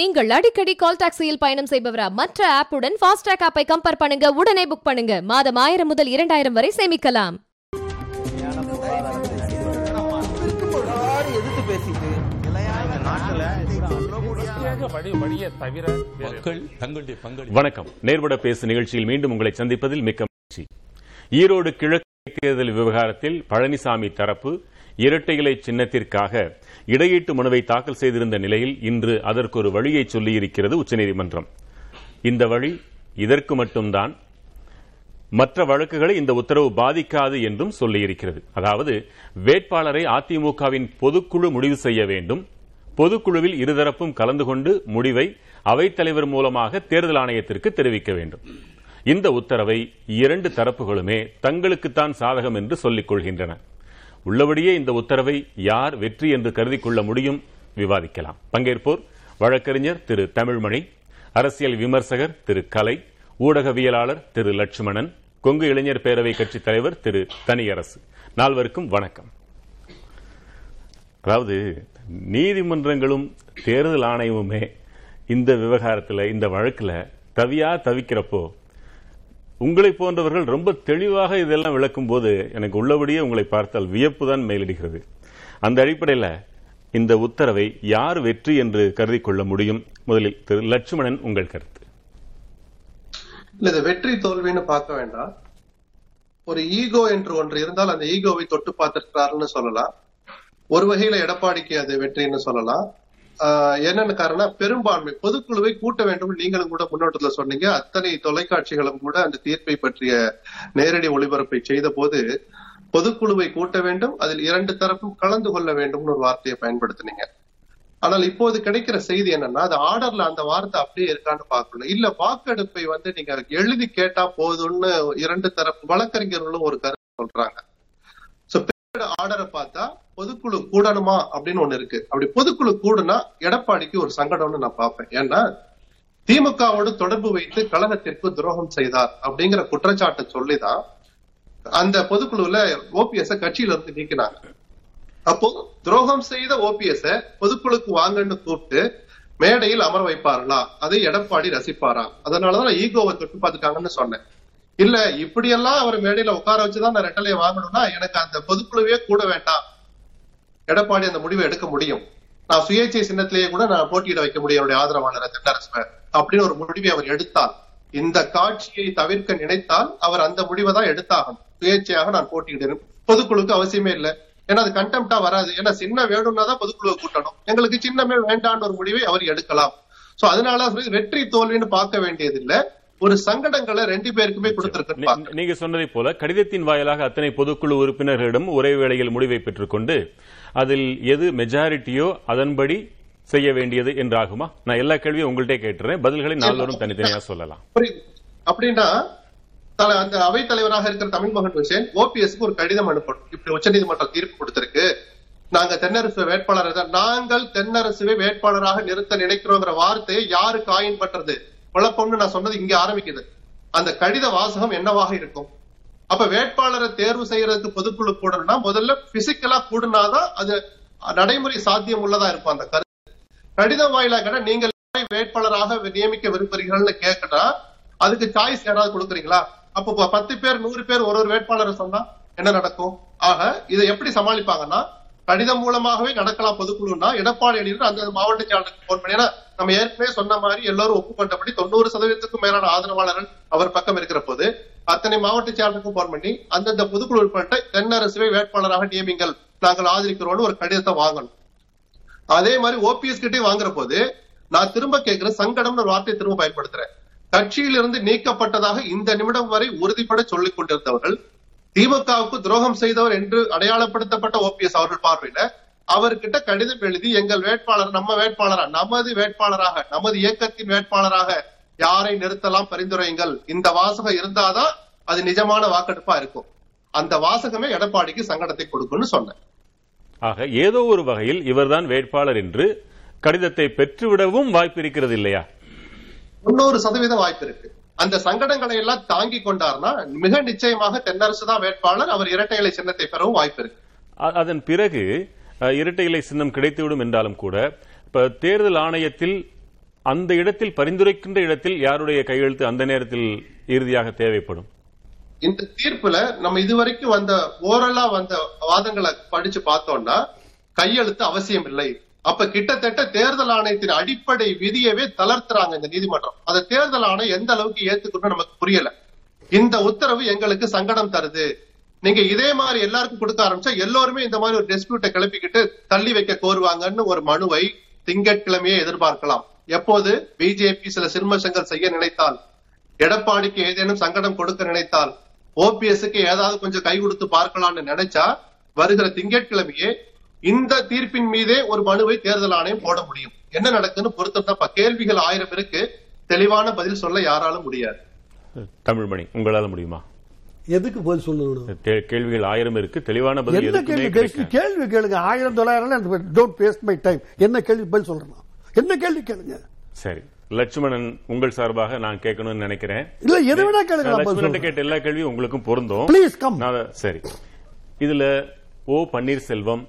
நீங்கள் அடிக்கடி கால் டாக்ஸியில் பயணம் செய்பவரா? மற்ற ஆப்புடன் ஃபாஸ்டாக் ஆப்பை கம்பேர் பண்ணுங்க. உடனே புக் பண்ணுங்க. மாதம் 1000 முதல் 2000 வரை சேமிக்கலாம். வணக்கம். நேர்பட பேசு நிகழ்ச்சியில் மீண்டும் உங்களை சந்திப்பதில் மிக்க மகிழ்ச்சி. ஈரோடு கிழக்கு தேர்தல் விவகாரத்தில் பழனிசாமி தரப்பு இரட்டை இலை சின்னத்திற்காக இடையீட்டு மனுவை தாக்கல் செய்திருந்த நிலையில் இன்று அதற்கு ஒரு வழியை சொல்லியிருக்கிறது உச்சநீதிமன்றம். இந்த வழி இதற்கு மட்டும்தான், மற்ற வழக்குகளை இந்த உத்தரவு பாதிக்காது என்றும் சொல்லியிருக்கிறது. அதாவது வேட்பாளரை அதிமுகவின் பொதுக்குழு முடிவு செய்ய வேண்டும், பொதுக்குழுவில் இருதரப்பும் கலந்து கொண்டு முடிவை அவைத்தலைவர் மூலமாக தேர்தல் ஆணையத்திற்கு தெரிவிக்க வேண்டும். இந்த உத்தரவை இரண்டு தரப்புகளுமே தங்களுக்குத்தான் சாதகம் என்று சொல்லிக் கொள்கின்றன. உள்ளபடியே இந்த உத்தரவை யார் வெற்றி என்று கருதிக் கொள்ள முடியும், விவாதிக்கலாம். பங்கேற்போர் வழக்கறிஞர் திரு தமிழ்மணி, அரசியல் விமர்சகர் திரு கலை, ஊடகவியலாளர் திரு லட்சுமணன், கொங்கு இளைஞர் பேரவை கட்சித் தலைவர் திரு தனியரசு. நால்வருக்கும் வணக்கம். அதாவது நீதிமன்றங்களும் தேர்தல் ஆணையமுமே இந்த விவகாரத்தில், இந்த வழக்கில் தவிக்கிறப்போ உங்களை போன்றவர்கள் ரொம்ப தெளிவாக இதெல்லாம் விளக்கும் போது எனக்கு உள்ளபடியே உங்களை பார்த்தால் வியப்பு தான் மேலிடுகிறது. அந்த அடிப்படையில் இந்த உத்தரவை யார் வெற்றி என்று கருதி கொள்ள முடியும்? முதலில் திரு லட்சுமணன், உங்கள் கருத்து. வெற்றி தோல்வின்னு பார்க்க வேண்டாம். ஒரு ஈகோ என்று ஒன்று இருந்தால் அந்த ஈகோவை தொட்டு பார்த்திருக்கிறாருன்னு சொல்லலாம். ஒரு வகையில எடப்பாடிக்கு அது வெற்றின்னு சொல்லலாம். என்னன்னு காரணம், பெரும்பான்மை பொதுக்குழுவை கூட்ட வேண்டும். நீங்களும் கூட முன்னோட்டத்துல சொன்னீங்க. அத்தனை தொலைக்காட்சிகளும் கூட அந்த தீர்ப்பை பற்றிய நேரடி ஒளிபரப்பை செய்த போது பொதுக்குழுவை கூட்ட வேண்டும், அதில் இரண்டு தரப்பும் கலந்து கொள்ள வேண்டும்னு ஒரு வார்த்தையை பயன்படுத்தினீங்க. ஆனால் இப்போது கிடைக்கிற செய்தி என்னன்னா, அது ஆர்டர்ல அந்த வார்த்தை அப்படியே இருக்கான்னு பார்க்கணும். இல்ல வாக்கெடுப்பை நீங்க எழுதி கேட்டா போதும்னு இரண்டு தரப்பு வழக்கறிஞர்களும் ஒரு கருத்து சொல்றாங்க. ஆர்டரை பார்த்தா பொதுக்குழு கூடணுமா அப்படின்னு ஒண்ணு இருக்கு. அப்படி பொதுக்குழு கூடுனா எடப்பாடிக்கு ஒரு சங்கடம்னு நான் பார்ப்பேன். ஏன்னா திமுகவோடு தொடர்பு வைத்து கழகத்திற்கு துரோகம் செய்தார் அப்படிங்கிற குற்றச்சாட்டை சொல்லிதான் அந்த பொதுக்குழுல ஓபிஎஸ் கட்சியில இருந்து நீக்கினாங்க. அப்போ துரோகம் செய்த ஓபிஎஸ் பொதுக்குழுக்கு வாங்கன்னு கூப்பிட்டு மேடையில் அமர வைப்பார்களா? அதை எடப்பாடி ரசிப்பாரா? அதனாலதான் ஈகோவை தொட்டு பார்த்துட்டாங்கன்னு சொன்னேன். இல்ல இப்படியெல்லாம் அவர் மேடையில உட்கார வச்சுதான் நான் ரெட்டலையை வாங்கணும்னா எனக்கு அந்த பொதுக்குழுவே கூட வேண்டாம், எடப்பாடி அந்த முடிவை எடுக்க முடியும், நான் சுயேட்சை சின்னத்திலேயே கூட நான் போட்டியிட வைக்க முடியும் என்னுடைய ஆதரவாளர் திருநாரசுவர் அப்படின்னு ஒரு முடிவை அவர் எடுத்தார். இந்த காட்சியை தவிர்க்க நினைத்தால் அவர் அந்த முடிவை தான் எடுத்தாகும். சுயேட்சையாக நான் போட்டியிடணும், பொதுக்குழுக்கு அவசியமே இல்லை, ஏன்னா அது கண்டெம்ப்டா வராது, ஏன்னா சின்ன வேணும்னா தான் பொதுக்குழுவை கூட்டணும், எங்களுக்கு சின்னமே வேண்டான்னு ஒரு முடிவை அவர் எடுக்கலாம். சோ அதனால வெற்றி தோல்வின்னு பார்க்க வேண்டியது இல்லை, ஒரு சங்கடங்களை ரெண்டு பேருக்குமே கொடுத்திருக்க. நீங்க சொன்னதை போல கடிதத்தின் வாயிலாக அத்தனை பொதுக்குழு உறுப்பினர்களிடம் ஒரே வேளையில் முடிவை பெற்றுக் கொண்டு அதில் எது மெஜாரிட்டியோ அதன்படி செய்ய வேண்டியது என்றாகுமா? நான் எல்லா கேள்வியும் உங்கள்கிட்ட கேட்டுறேன், பதில்களை நால்வரும் தனித்தனியா சொல்லலாம். அப்படின்னா அந்த அவைத்தலைவராக இருக்கிற தமிழ்மகன் விஷயன் ஓபிஎஸ்க்கு ஒரு கடிதம் அனுப்பணும். இப்படி உச்சநீதிமன்றம் தீர்ப்பு கொடுத்திருக்கு, நாங்க தென்னரசு வேட்பாளர், நாங்கள் தென்னரசுவை வேட்பாளராக நிறுத்த நினைக்கிறோங்கிற வார்த்தையை யாரு காயின் பண்றது? குழப்பம்னு நான் சொன்னது இங்க ஆரம்பிக்குது. அந்த கடித வாசகம் என்னவாக இருக்கும்? அப்ப வேட்பாளரை தேர்வு செய்யறதுக்கு பொதுக்குழு கூடணும்னா முதல்ல பிசிக்கலா கூடனாதான் அது நடைமுறை சாத்தியம் உள்ளதா இருக்கும். அந்த கருத்து கடிதம் வாயிலாக நீங்கள் வேட்பாளராக நியமிக்க விரும்புகிறீர்கள் கேட்கறா, அதுக்கு சாய்ஸ் யாராவது கொடுக்குறீங்களா? அப்ப 10 பேர் 100 பேர் ஒரு வேட்பாளரை சொன்னா என்ன நடக்கும்? ஆக இதை எப்படி சமாளிப்பாங்கன்னா, கடிதம் மூலமாகவே நடக்கலாம் பொதுக்குழுன்னா எடப்பாடி அணியினர் அந்த மாவட்ட செயலாளருக்கு போன் பண்ணி, ஏன்னா நம்ம ஏற்கனவே சொன்ன மாதிரி எல்லாரும் ஒப்புக்கொண்டபடி 90% மேலான ஆதரவாளர்கள் அவர் பக்கம் இருக்கிற போது அத்தனை மாவட்ட செயலாளருக்கும் போன் பண்ணி அந்தந்த பொதுக்குழு உட்பட்ட தென்னரசுவை வேட்பாளராக நியமிங்கள், நாங்கள் ஆதரிக்கிறோம்னு ஒரு கடிதத்தை வாங்கணும். அதே மாதிரி ஓபிஎஸ் கிட்டே வாங்குற போது நான் திரும்ப கேட்கிற சங்கடம்னு ஒரு வார்த்தையை திரும்ப பயன்படுத்துறேன். கட்சியிலிருந்து நீக்கப்பட்டதாக இந்த நிமிடம் வரை உறுதிப்பட சொல்லிக் கொண்டிருந்தவர்கள், திமுகவுக்கு துரோகம் செய்தவர் என்று அடையாளப்படுத்தப்பட்ட ஓபிஎஸ் அவர்கள் பார்வையில அவர்கிட்ட கடிதம் எழுதி எங்கள் வேட்பாளர், நம்ம வேட்பாளரா, நமது வேட்பாளராக, நமது இயக்கத்தின் வேட்பாளராக யாரை நிறுத்தலாம் பரிந்துரையுங்கள், இந்த வாசகம் இருந்தாதான் அது நிஜமான வாக்கெடுப்பா இருக்கும். அந்த வாசகமே எடப்பாடிக்கு சங்கடத்தை கொடுக்கும்னு சொன்னேன். ஆக ஏதோ ஒரு வகையில் இவர்தான் வேட்பாளர் என்று கடிதத்தை பெற்றுவிடவும் வாய்ப்பு இருக்கிறது இல்லையா? 100% வாய்ப்பு இருக்கு. அந்த சங்கடங்களை எல்லாம் தாங்கி கொண்டார்னா மிக நிச்சயமாக தென்னரசு தான் வேட்பாளர், அவர் இரட்டை இலை சின்னத்தை பெறவும் வாய்ப்பு இருக்கு. அதன் பிறகு இரட்டை இலை சின்னம் கிடைத்துவிடும் என்றாலும் கூட தேர்தல் ஆணையத்தில் அந்த இடத்தில் பரிந்துரைக்கின்ற இடத்தில் யாருடைய கையெழுத்து அந்த நேரத்தில் இறுதியாக தேவைப்படும்? இந்த தீர்ப்புல நம்ம இதுவரைக்கும் வந்த ஓரலா வந்த வாதங்களை படிச்சு பார்த்தோம்னா கையெழுத்து அவசியம் இல்லை. அப்ப கிட்டத்தட்ட தேர்தல் ஆணையத்தின் அடிப்படை விதியவே தளர்த்துறாங்க இந்த நீதிமன்றம். அதை தேர்தல் ஆணையம் எந்த அளவுக்கு ஏத்துக்கணும்னு நமக்கு புரியல. இந்த உத்தரவு எங்களுக்கு சங்கடம் தருது. நீங்க இதே மாதிரி எல்லாருக்கும் கொடுக்க ஆரம்பிச்சா எல்லாருமே இந்த மாதிரி ஒரு டிஸ்பியூட்டை கிளப்பிக்கிட்டு தள்ளி வைக்க கோருவாங்கன்னு ஒரு மனுவை திங்கட்கிழமையே எதிர்பார்க்கலாம். எப்போது பிஜேபி சில சிறுமசங்கள் செய்ய நினைத்தால், எடப்பாடிக்கு ஏதேனும் சங்கடம் கொடுக்க நினைத்தால், ஓபிஎஸ்க்கு ஏதாவது கொஞ்சம் கை கொடுத்து பார்க்கலாம்னு நினைச்சா வருகிற திங்கட்கிழமையே இந்த தீர்ப்பின் மீதே ஒரு மனுவை தேர்தல் ஆணையம் போட முடியும். என்ன நடக்குன்னு பொறுத்தப்ப கேள்விகள் 1000 இருக்கு. தெளிவான பதில் சொல்ல யாராலும் முடியாது. தமிழ்மணி, உங்களால முடியுமா? எதுக்கு பதில் சொல்லணும்? கேள்விகள் 1000 இருக்கு. தெளிவான பதில் என்ன? கேள்வி கேளுங்க. 1900 டோன்ட் வேஸ்ட் மை டைம். என்ன கேள்வி பதில் சொல்றேன்? என்ன கேள்வி கேளுங்க. சரி, லட்சுமணன், உங்கள் சார்பாக நான் கேட்கணும்னு நினைக்கிறேன். இல்ல, எது வேணா கேளுங்க. லட்சுமணன் கேட்ட எல்லா கேள்வியும் உங்களுக்கும் பொருந்தும். Please come. சரி, இதுல ஓ பன்னீர்செல்வம்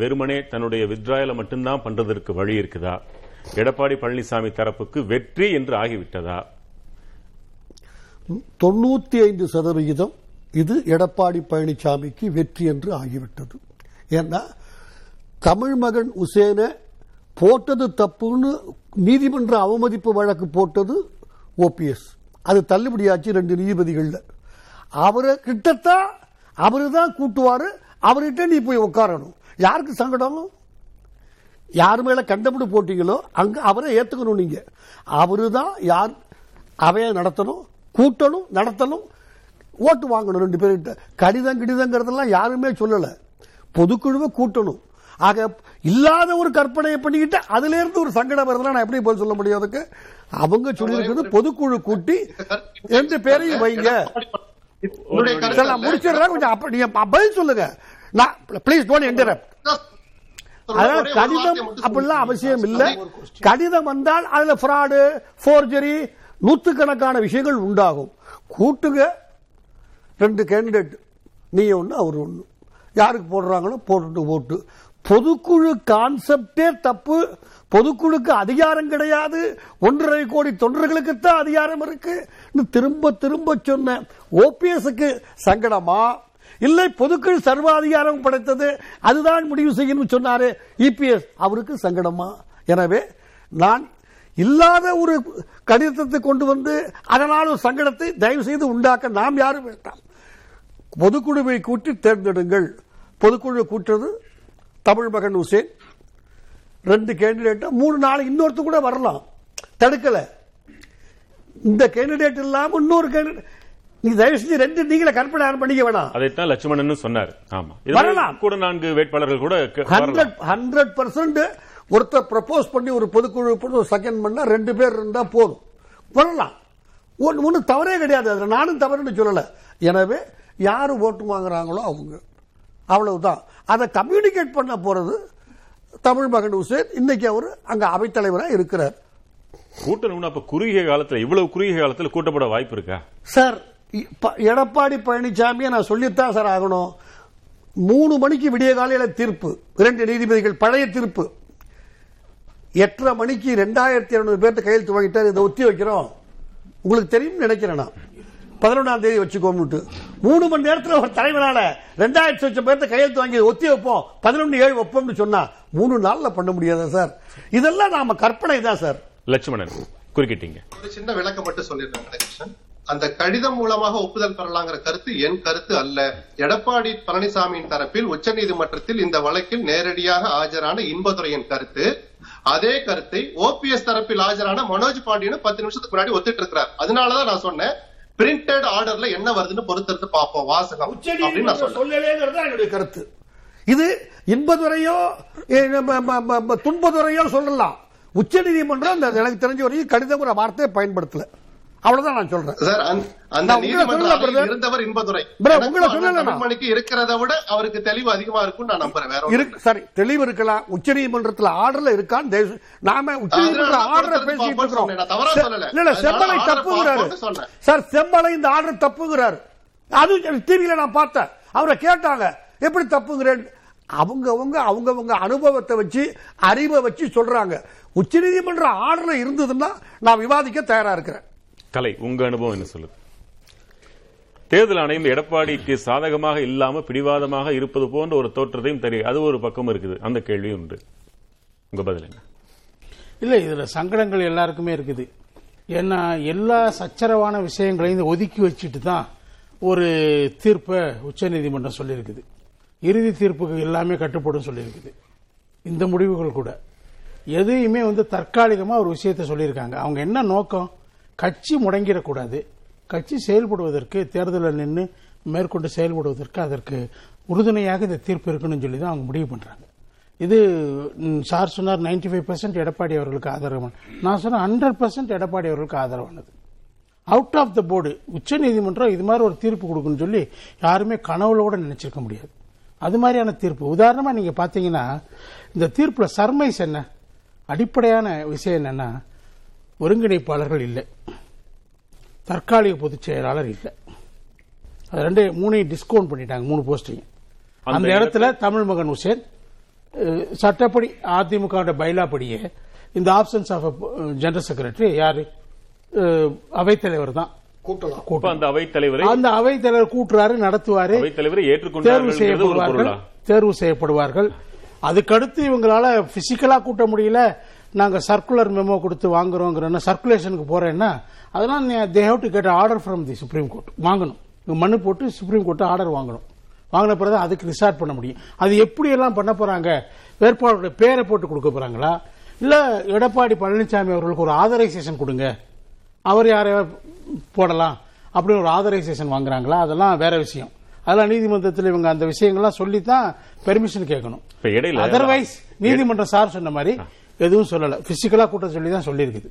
வெறுமனே தன்னுடைய வித்ராயல மட்டும்தான் பண்றதற்கு வழி இருக்குதா? எடப்பாடி பழனிசாமி தரப்புக்கு வெற்றி என்று ஆகிவிட்டதா? 95% இது எடப்பாடி பழனிசாமிக்கு வெற்றி என்று ஆகிவிட்டது. ஏன்னா தமிழ் மகன் உசேனை போட்டது தப்புன்னு நீதிமன்ற அவமதிப்பு வழக்கு போட்டது ஓபிஎஸ். அது தள்ளுபடியாச்சு 2 நீதிபதிகள்ல. அவரை கிட்டத்தான் அவரு தான் கூட்டுவாரு. அவர்கிட்ட நீ போய் உட்காரணும். யாருக்கு சங்கடம்? யார் மேல கண்டபிடி போட்டீங்களோ அங்க அவரை ஏத்துக்கணும். நீங்க அவரு தான் யார் அவைய நடத்தணும், கூட்டணும், நடத்தணும், ஓட்டு வாங்கணும். 2 பேர்கிட்ட கடிதம் கிடிதங்கிறதெல்லாம் யாருமே சொல்லல. பொதுக்குழுவை கூட்டணும். ஆக இல்லாத ஒரு கற்பனையை பண்ணிக்கிட்டு அதுல இருந்து ஒரு சங்கடம் வருதுன்னா நான் எப்படி போய் சொல்ல முடியாதுக்கு? அவங்க சொல்லியிருக்கிறது பொதுக்குழு கூட்டி 2 பேரையும் வைங்க. முடிச்சிடறா, கொஞ்சம் பதில் சொல்லுங்க. கடிதம் அப்படிலாம் அவசியம் இல்லை. கடிதம் வந்தால் அதுல ஃப்ராடு, ஃபோர்ஜரி, 100கணக்கான விஷயங்கள் உண்டாகும். கூட்டுங்க. 2 கேண்டிடேட், நீ ஒண்ணு அவர் ஒண்ணு, யாருக்கு போடுறாங்களோ போட்டு ஓட்டு. பொதுக்குழு கான்செப்டே தப்பு. பொதுக்குழுக்கு அதிகாரம் கிடையாது. 1.5 கோடி தொண்டர்களுக்குத்தான் அதிகாரம் இருக்கு. திரும்ப திரும்ப சொன்ன ஓபிஎஸ்க்கு சங்கடமா இல்லை? பொதுக்குழு சர்வாதிகாரம் படைத்தது, அதுதான் முடிவு செய்யணும்னு சொன்னாரு இபிஎஸ், அவருக்கு சங்கடமா? எனவே நான் இல்லாத ஒரு கடிதத்தை கொண்டு வந்து அதனால் ஒரு சங்கடத்தை தயவு செய்து உண்டாக்க நாம் யாரும் வேண்டாம். பொதுக்குழுவை கூட்டி தேர்ந்தெடுங்கள். பொதுக்குழு கூட்டுறது தமிழ் மகன் உசேன், 2 கேண்டிடேட்டா, 3 நாளைக்கு இன்னொருத்த கூட வரலாம், தடுக்கல. இந்த கேண்டிடேட் இல்லாம இன்னொரு கேண்டிடேட் நீ தயவு செஞ்சு 2 நீங்கள கற்பனை பண்ணிக்க வேணாம். அதைத்தான் லட்சுமணன் சொன்னார். ஆமா, வரலாம் கூட. 4 வேட்பாளர்கள் கூட 100% ஒருத்தர் ப்ரப்போஸ் பண்ணி ஒரு பொதுக்குழு போட்டு ஒரு செகண்ட் பண்ணா 2 பேர் இருந்தா போதும், வரலாம். ஒன்றும் தவறே கிடையாது. அதில் நானும் தவறுன்னு சொல்லலை. எனவே யார் ஓட்டு வாங்குறாங்களோ அவங்க, அவ்வளவுதான். அதை கம்யூனிகேட் பண்ண போறது தமிழ் மகன் உசேன். இன்னைக்கு அவர் அங்கே அவைத்தலைவராக இருக்கிறார். கூட்டணும்னா அப்போ குறுகிய காலத்தில், இவ்வளவு குறுகிய காலத்தில் கூட்டப்பட வாய்ப்பு இருக்கா சார்? எடப்பாடி பழனிசாமியை நான் சொல்லித்தான் சார் ஆகணும். 3 மணிக்கு விடிய காலையில தீர்ப்பு, 2 நீதிபதிகள் பழைய தீர்ப்பு. 8:30 மணிக்கு 2200 பேர்த்து கையெழுத்து வாங்கிட்டார். இதை ஒத்தி வைக்கிறோம், உங்களுக்கு தெரியும் நினைக்கிறேன் நான், 11ஆம் தேதி வச்சுக்கோம்னுட்டு. 3 மணி நேரத்தில் ஒரு தலைவனால 2000 பேர்த்த கையெழுத்து வாங்கி ஒத்தி வைப்போம், 11/7 வைப்போம்னு சொன்னா 3 நாள்ல பண்ண முடியாதா சார்? இதெல்லாம் நாம கற்பனை தான் சார். லட்சுமணன் குறிக்கிட்டீங்க. சின்ன விளக்கம் மட்டும் சொல்லிடுறேன். அந்த கடிதம் மூலமாக ஒப்புதல் பெறலாங்கிற கருத்து என் கருத்து அல்ல. எடப்பாடி பழனிசாமியின் தரப்பில் உச்சநீதிமன்றத்தில் இந்த வழக்கில் நேரடியாக ஆஜரான இன்பதுரையின் கருத்து. அதே கருத்தை ஓபிஎஸ் தரப்பில் ஆஜரான மனோஜ் பாண்டியனும் 10 நிமிஷத்துக்கு முன்னாடி ஒத்துட்டு இருக்கிறார். அதனாலதான் நான் சொன்னேன் பிரிண்டட் ஆர்டர்ல என்ன வருதுன்னு பொறுத்தெடுத்து பார்ப்போம். வாசகம் உச்சநீதிமன்ற கருத்து இது. இன்பதுரையோ துன்பதுரையோ சொல்லலாம். உச்சநீதிமன்றம் எனக்கு தெரிஞ்ச வரையும் கடிதம் ஒரு வார்த்தையை பயன்படுத்தல. அவ்வளவுதான் நான் சொல்றேன். தெளிவு அதிகமா இருக்கும். சரி, தெளிவு இருக்கலாம். உச்ச நீதிமன்றத்தில் ஆர்டர்ல இருக்கான். நாம உச்ச நீதிமன்ற ஆர்டர் பேசிட்டு இருக்கோம். செம்மலை தப்புங்கிறாரு சார். செம்மலை இந்த ஆர்டர் தப்புங்கிறாரு. அது டிவியில நான் பார்த்தேன். அவரை கேட்டாங்க எப்படி தப்புங்கிறேன். அவங்கவங்க அவங்கவங்க அனுபவத்தை வச்சு அறிவை வச்சு சொல்றாங்க. உச்ச நீதிமன்ற ஆர்டர்ல இருந்ததுன்னா நான் விவாதிக்க தயாரா இருக்கிறேன். கலை, உங்க அனுபவம் என்ன சொல்லுது? தேர்தல் ஆணையம் எடப்பாடிக்கு சாதகமாக இல்லாம பிடிவாதமாக இருப்பது போன்ற ஒரு தோற்றத்தையும் தெரியும், அது ஒரு பக்கம் இருக்குது. அந்த கேள்வி உண்டு, உங்க பதில் என்ன? இல்ல, இதுல சங்கடங்கள் எல்லாருக்குமே இருக்குது. ஏன்னா எல்லா சச்சரவான விஷயங்களையும் ஒதுக்கி வச்சுட்டு தான் ஒரு தீர்ப்பை உச்சநீதிமன்றம் சொல்லியிருக்குது. இறுதி தீர்ப்புக்கு எல்லாமே கட்டுப்படும் சொல்லியிருக்குது. இந்த முடிவுகள் கூட எதையுமே தற்காலிகமாக ஒரு விஷயத்தை சொல்லியிருக்காங்க. அவங்க என்ன நோக்கம்? கட்சி முடங்கிடக்கூடாது, கட்சி செயல்படுவதற்கு, தேர்தலில் நின்று மேற்கொண்டு செயல்படுவதற்கு அதற்கு உறுதுணையாக இந்த தீர்ப்பு இருக்குன்னு சொல்லி தான் அவங்க முடிவு பண்ணுறாங்க. இது சார் சொன்னார் 95% எடப்பாடி அவர்களுக்கு ஆதரவான, நான் சொன்ன 100% எடப்பாடி அவர்களுக்கு ஆதரவானது. அவுட் ஆஃப் த போர்டு உச்ச நீதிமன்றம் இது மாதிரி ஒரு தீர்ப்பு கொடுக்குன்னு சொல்லி யாருமே கனவுலோட நினைச்சிருக்க முடியாது. அது மாதிரியான தீர்ப்பு. உதாரணமா நீங்க பாத்தீங்கன்னா இந்த தீர்ப்புல சர்மைஸ் என்ன, அடிப்படையான விஷயம் என்னன்னா, ஒருங்கிணைப்பாளர்கள் இல்லை, தற்காலிக பொதுச் செயலாளர் இல்லை. அது ரெண்டு மூணையும் டிஸ்கவுண்ட் பண்ணிட்டாங்க, 3 போஸ்டிங். அந்த இடத்துல தமிழ் மகன் உசேன் சட்டப்படி அதிமுக பயிலாப்படியே இந்த ஆப்சன்ஸ் ஆஃப் ஜெனரல் செக்ரட்டரி யாரு, அவைத்தலைவர் தான் கூட்டுறாரு, நடத்துவாரு, தேர்வு செய்யப்படுவார்கள். அதுக்கடுத்து இவங்களால பிசிக்கலா கூட்ட முடியல, நாங்க சர்க்குலர் மெமோ கொடுத்து வாங்குறோம், சர்க்குலேஷனுக்கு போறேன்னா அதனால they have to get order from the supreme court வாங்கணும், மனு போட்டு சுப்ரீம் கோர்ட் ஆர்டர் வாங்கணும். வாங்கின பிறகு அதுக்கு ரிசார்ட் பண்ண முடியும். அது எப்படி எல்லாம் பண்ண போறாங்க? வேட்பாளருடைய பேரை போட்டு கொடுக்க போறாங்களா, இல்ல எடப்பாடி பழனிசாமி அவர்களுக்கு ஒரு ஆதரைசேஷன் கொடுங்க, அவர் யார போடலாம் அப்படின்னு ஒரு ஆதரைசேஷன் வாங்குறாங்களா? அதெல்லாம் வேற விஷயம். அதெல்லாம் நீதிமன்றத்தில் இவங்க அந்த விஷயங்கள்லாம் சொல்லித்தான் பெர்மிஷன் கேட்கணும். அதர்வைஸ் நீதிமன்றம் சார் சொன்ன மாதிரி எதுவும் சொல்லல, பிசிக்கலா கூட்ட சொல்லி தான் சொல்லியிருக்குது.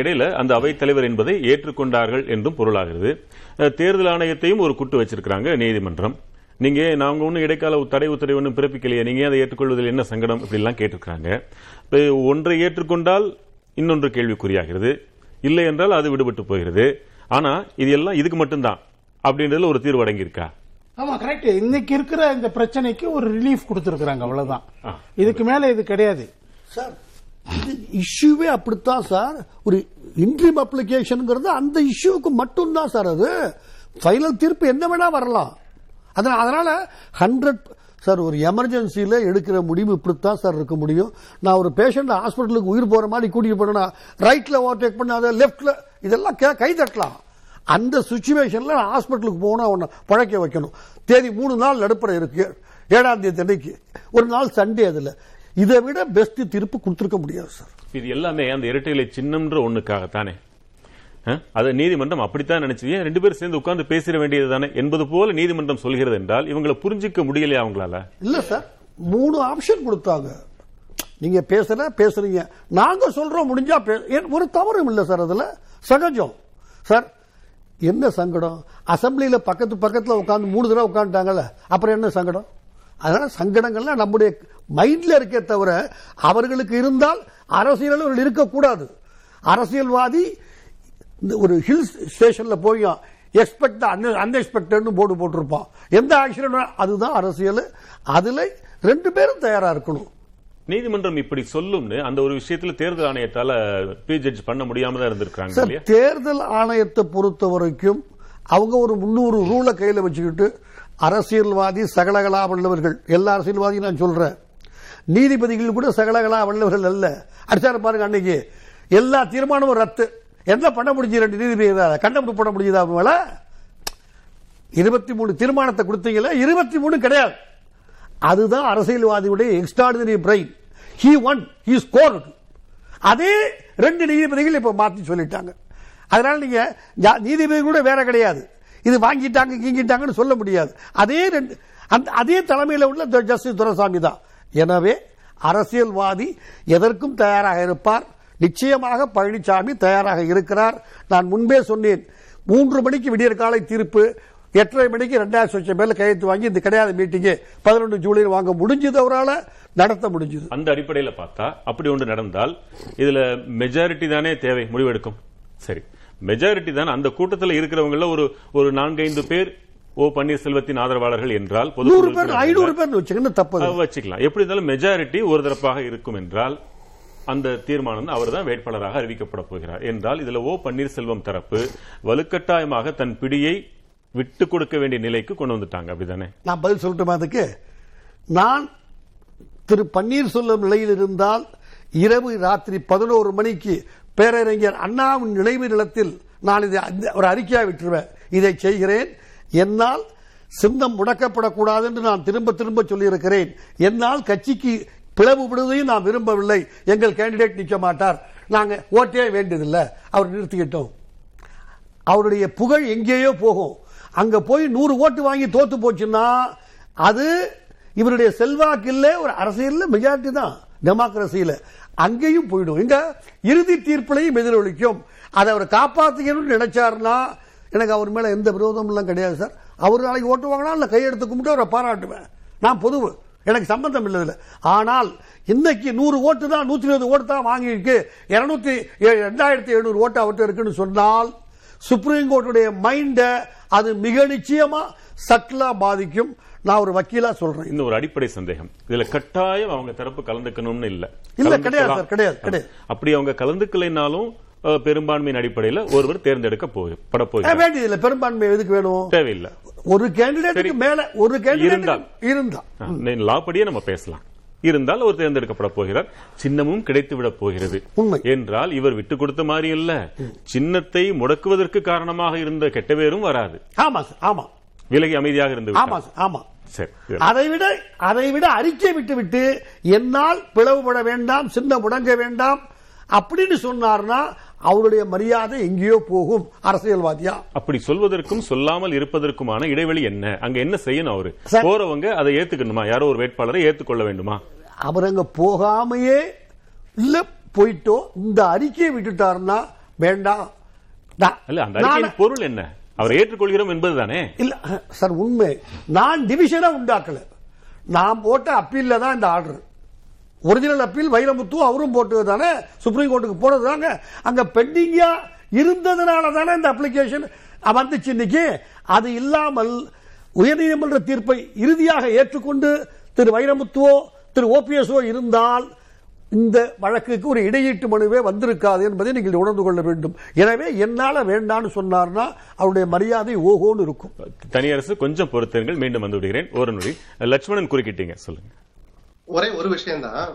இடையில அந்த அவைத்தலைவர் என்பதை ஏற்றுக்கொண்டார்கள் என்றும் பொருளாகிறது. தேர்தல் ஆணையத்தையும் ஒரு குட்டு வச்சிருக்கிறாங்க நீதிமன்றம். நீங்க நாங்க ஒன்னும் இடைக்கால தடை உத்தரவு ஒன்றும் பிறப்பிக்கலையே, நீங்க அதை ஏற்றுக்கொள்வதில் என்ன சங்கடம் இப்படிலாம் கேட்டிருக்கிறாங்க. ஒன்றை ஏற்றுக்கொண்டால் இன்னொன்று கேள்விக்குறியாகிறது, இல்லை என்றால் அது விடுபட்டு போகிறது. ஆனா இது எல்லாம் இதுக்கு மட்டும்தான் அப்படின்றதுல ஒரு தீர்வு அடங்கியிருக்கா? ஆமா, கரெக்ட். இன்னைக்கு இருக்கிற இந்த பிரச்சனைக்கு ஒரு ரிலீஃப் கொடுத்திருக்கிறாங்க, அவ்வளவுதான். இதுக்கு மேல இது கிடையாது சார். இஷ்யூவே அப்படித்தான் சார், ஒரு இன்ட்ரீம் அப்ளிகேஷன் அந்த இஷ்யூக்கு மட்டும்தான் சார். அது ஃபைனல் தீர்ப்பு என்ன வேணா வரலாம். அதனால 100 சார், ஒரு எமர்ஜென்சியில் எடுக்கிற முடிவு இப்படித்தான் சார் இருக்க முடியும். நான் ஒரு பேஷண்ட் ஹாஸ்பிட்டலுக்கு உயிர் போகிற மாதிரி கூட்டிகிட்டு போனேன்னா ரைட்டில் ஓவர்டேக் பண்ணாத, லெஃப்டில், இதெல்லாம் கைதட்டலாம். அந்த சுச்சுவேஷனில் நான் ஹாஸ்பிட்டலுக்கு போனால் அவனை பழக்க வைக்கணும். தேதி 3 நாள் நடுப்புற இருக்கு, 7ஆம் தேதி அன்னைக்கு ஒரு நாள் சண்டே. அதில் இதை விட பெஸ்ட் தீர்ப்பு கொடுத்துருக்க முடியாது சார். இது எல்லாமே அந்த இரட்டையிலை சின்னம்ன்ற ஒன்றுக்காகத்தானே. அது நீதிமன்றம் அப்படித்தான் நினைச்சது, ரெண்டு பேரும் சேர்ந்து உட்கார்ந்து பேசிட வேண்டியது தானே என்பது போல நீதிமன்றம் சொல்கிறது என்றால் இவங்களை புரிஞ்சிக்க முடியலையா அவங்களால? இல்ல சார், 3 ஆப்ஷன் கொடுத்தாங்க. நீங்க பேசுறீங்க, நாங்க சொல்றோம், முடிஞ்சா ஒரு தவறும் இல்லை சார், அதுல சகஜம் சார். என்ன சங்கடம்? அசம்பிளியில பக்கத்துல உட்கார்ந்து 3 தடவை உட்காந்துட்டாங்கல்ல, அப்புறம் என்ன சங்கடம்? அதனால சங்கடங்கள்லாம் நம்முடைய மைண்ட்ல இருக்கே தவிர அவர்களுக்கு இருந்தால் அரசியல் இருக்கக்கூடாது. அரசியல்வாதி ஒரு ஹில் ஸ்டேஷன்ல போய் எக்ஸ்பெக்ட் அன்எக்ஸ்பெக்டட்னு போர்டு போட்டிருப்பான், எந்த ஆக்சிடென்ட், அதுதான் அரசியல். அதுல 2 பேரும் தயாரா இருக்கணும். நீதிமன்றம் இப்படி சொல்லும்னு அந்த ஒரு விஷயத்துல தேர்தல் ஆணையத்தால பீ ஜட்ஜ் பண்ண முடியாம தான் இருந்திருக்காங்க சார். தேர்தல் ஆணையத்தை பொறுத்த வரைக்கும் அவங்க ஒரு 300 ரூலை கையில வச்சுக்கிட்டு அரசியல்வாதி சகலகலா வல்லவர்கள், எல்லா அரசியல்வாதியும் நான் சொல்றேன், நீதிபதிகள் கூட சகலகலா வல்லவர்கள் அல்ல. அடிச்சார பாருங்க, அன்னைக்கு எல்லா தீர்மானமும் ரத்து. என்ன பண்ண முடிஞ்சு 2 நீதிபதி கண்டெம்ட் போட முடிஞ்சதா? மேல 23 தீர்மானத்தை கொடுத்தீங்களே, 23 கிடையாது. அதுதான் அரசியல்வாதியுடைய extraordinary brain. He won, he scored. அதே 2 நீதிபதிகள் இப்ப மாத்தி சொல்லிட்டாங்க. அதனால நீங்க நீதிபதிகள் கூட வேற கிடையாது. இது வாங்கிட்டாங்க கீங்கிட்டாங்கன்னு சொல்ல முடியாது. அதே தலைமையில் உள்ள ஜஸ்டிஸ் துரைசாமி தான். எனவே அரசியல்வாதி எதற்கும் தயாராக இருப்பார். நிச்சயமாக பழனிசாமி தயாராக இருக்கிறார். நான் முன்பே சொன்னேன், 3 மணிக்கு விடியற்காலை தீர்ப்பு, 8:30 மணிக்கு 2000 மேல கையெழுத்து வாங்கி இந்த கிடையாது மீட்டிங்கு 11 ஜூலை வாங்க முடிஞ்சது, அவரால் நடத்த முடிஞ்சது. அந்த அடிப்படையில் பார்த்தா அப்படி ஒன்று நடந்தால் இதுல மெஜாரிட்டி தானே தேவை முடிவெடுக்கும். சரி, மெஜாரிட்டி தான். அந்த கூட்டத்தில் இருக்கிறவங்கள ஒரு 4-5 பேர் ஓ பன்னீர்செல்வத்தின் ஆதரவாளர்கள் என்றால் வச்சுக்கலாம். எப்படி இருந்தாலும் மெஜாரிட்டி ஒரு தரப்பாக இருக்கும் என்றால் அந்த தீர்மானம் அவர் தான் வேட்பாளராக அறிவிக்கப்பட போகிறார் என்றால் இதுல ஓ பன்னீர்செல்வம் தரப்பு வலுக்கட்டாயமாக தன் பிடியை விட்டு கொடுக்க வேண்டிய நிலைக்கு கொண்டு வந்துட்டாங்க. அப்படிதானே? நான் பதில் சொல்லிட்டு அதுக்கு நான் திரு பன்னீர்செல்வம் நிலையில் இருந்தால் இரவு ராத்திரி 11 மணிக்கு பேரறிஞர் அண்ணாவின் நினைவு நிலத்தில் நான் இதை ஒரு அறிக்கையாக விட்டுருவேன். இதை செய்கிறேன், என்னால் சின்னம் முடக்கப்படக்கூடாது என்று நான் திரும்ப திரும்ப சொல்லியிருக்கிறேன். என்னால் கட்சிக்கு பிளவுபடுவதையும் நான் விரும்பவில்லை. எங்கள் கேண்டிடேட் நிற்க மாட்டார், நாங்கள் ஓட்டே வேண்டியதில்லை, அவர் நிறுத்திக்கிட்டோம். அவருடைய புகழ் எங்கேயோ போகும். அங்கே போய் 100 ஓட்டு வாங்கி தோத்து போச்சுன்னா அது இவருடைய செல்வாக்கில் ஒரு அரசியலில் மெஜாரிட்டி தான் டெமோக்ரஸியில் அங்கேயும் போயிடும். இங்க இறுதி தீர்ப்பிலையும் எதிரொலிக்கும். அதை அவர் காப்பாற்றுக்கணும்னு நினைச்சாருன்னா எனக்கு அவர் மேலே எந்த விரோதம் எல்லாம் கிடையாது சார். அவர் நாளைக்கு ஓட்டு வாங்கினா இல்லை கையெடுத்து கும்பிட்டு அவரை பாராட்டுவேன். நான் பொதுவு, எனக்கு சம்பந்தம் இல்லை இதில். ஆனால் இன்னைக்கு 100 ஓட்டு தான், 120 ஓட்டு தான் வாங்கியிருக்கு, 2700 ஓட்டு அவர்கிட்ட இருக்குன்னு சொன்னால் சுப்ரீம் கோர்ட்டுடைய மைண்டை அது மிக நிச்சயமா சட்டலா பாதிக்கும். நான் ஒரு வக்கீலா சொல்றேன். இந்த ஒரு அடிப்படை சந்தேகம், இதுல கட்டாயம் அவங்க தரப்பு கலந்துக்கணும்னு இல்ல கிடையாது. அப்படி அவங்க கலந்துக்கலைனாலும் பெரும்பான்மையின் அடிப்படையில் ஒருவர் தேர்ந்தெடுக்க போகிறது. பெரும்பான்மை எதுக்கு வேணும்? தேவையில்லை. ஒரு கேண்டிடேட் மேல ஒரு கேண்டிடேட் இருந்தால் லாபடியே நம்ம பேசலாம். இருந்தால் ஒரு தேர்ந்தெடுக்கப்பட போகிறார், சின்னமும் கிடைத்துவிட போகிறது என்றால் இவர் விட்டு கொடுத்த மாதிரி இல்ல. சின்னத்தை முடக்குவதற்கு காரணமாக இருந்த கெட்ட பேரும் வராது. விலகி அமைதியாக இருந்தது. அதைவிட அறிக்கை விட்டுவிட்டு என்னால் பிளவுபட வேண்டாம், சின்னம் முடங்க வேண்டாம் அப்படின்னு சொன்னார்னா அவருடைய மரியாதை எங்கேயோ போகும். அரசியல்வாதியா அப்படி சொல்வதற்கும் சொல்லாமல் இருப்பதற்குமான இடைவெளி என்ன? அங்க என்ன செய்யணும்? அவரு போறவங்க அதை ஏத்துக்கணுமா? யாரோ ஒரு வேட்பாளரை ஏத்துக்கொள்ள வேண்டுமா? அவர் அங்க போகாமையே இல்ல போயிட்டோ இந்த அறிக்கையை விட்டுட்டாருன்னா வேண்டாம். பொருள் என்ன? அவரை ஏற்றுக்கொள்கிறோம் என்பதுதானே? இல்ல சார், உண்மை நான் டிவிஷனா உண்டாக்கல. நான் போட்ட அப்பீல்ல தான் இந்த ஆர்டர். ஒரிஜினல் அப்பீல் வைரமுத்து அவரும் போட்டது தானே, சுப்ரீம் கோர்ட்டுக்கு போனது தாங்க. அங்க பெண்டிங்கா இருந்ததுனால தானே இந்த அப்ளிகேஷன் வந்துச்சு. இன்னைக்கு அது இல்லாமல் உயர்நீதிமன்ற தீர்ப்பை இறுதியாக ஏற்றுக்கொண்டு திரு வைரமுத்துவோ திரு ஓபிஎஸ்ஓ இருந்தால் இந்த வழக்குக்கு ஒரு இடையீட்டு மனுவே வந்திருக்காது என்பதை நீங்கள் உணர்ந்து கொள்ள வேண்டும். எனவே என்னால வேண்டான்னு சொன்னார்னா அவருடைய மரியாதை ஓஹோன்னு இருக்கும். தனியரசு கொஞ்சம் பொறுத்திருங்கள், மீண்டும் வந்து விடுகிறேன். ஒரு நொடி லட்சுமணன் குறுக்கிட்டீங்க, சொல்லுங்க. ஒரே ஒரு விஷயம் தான்,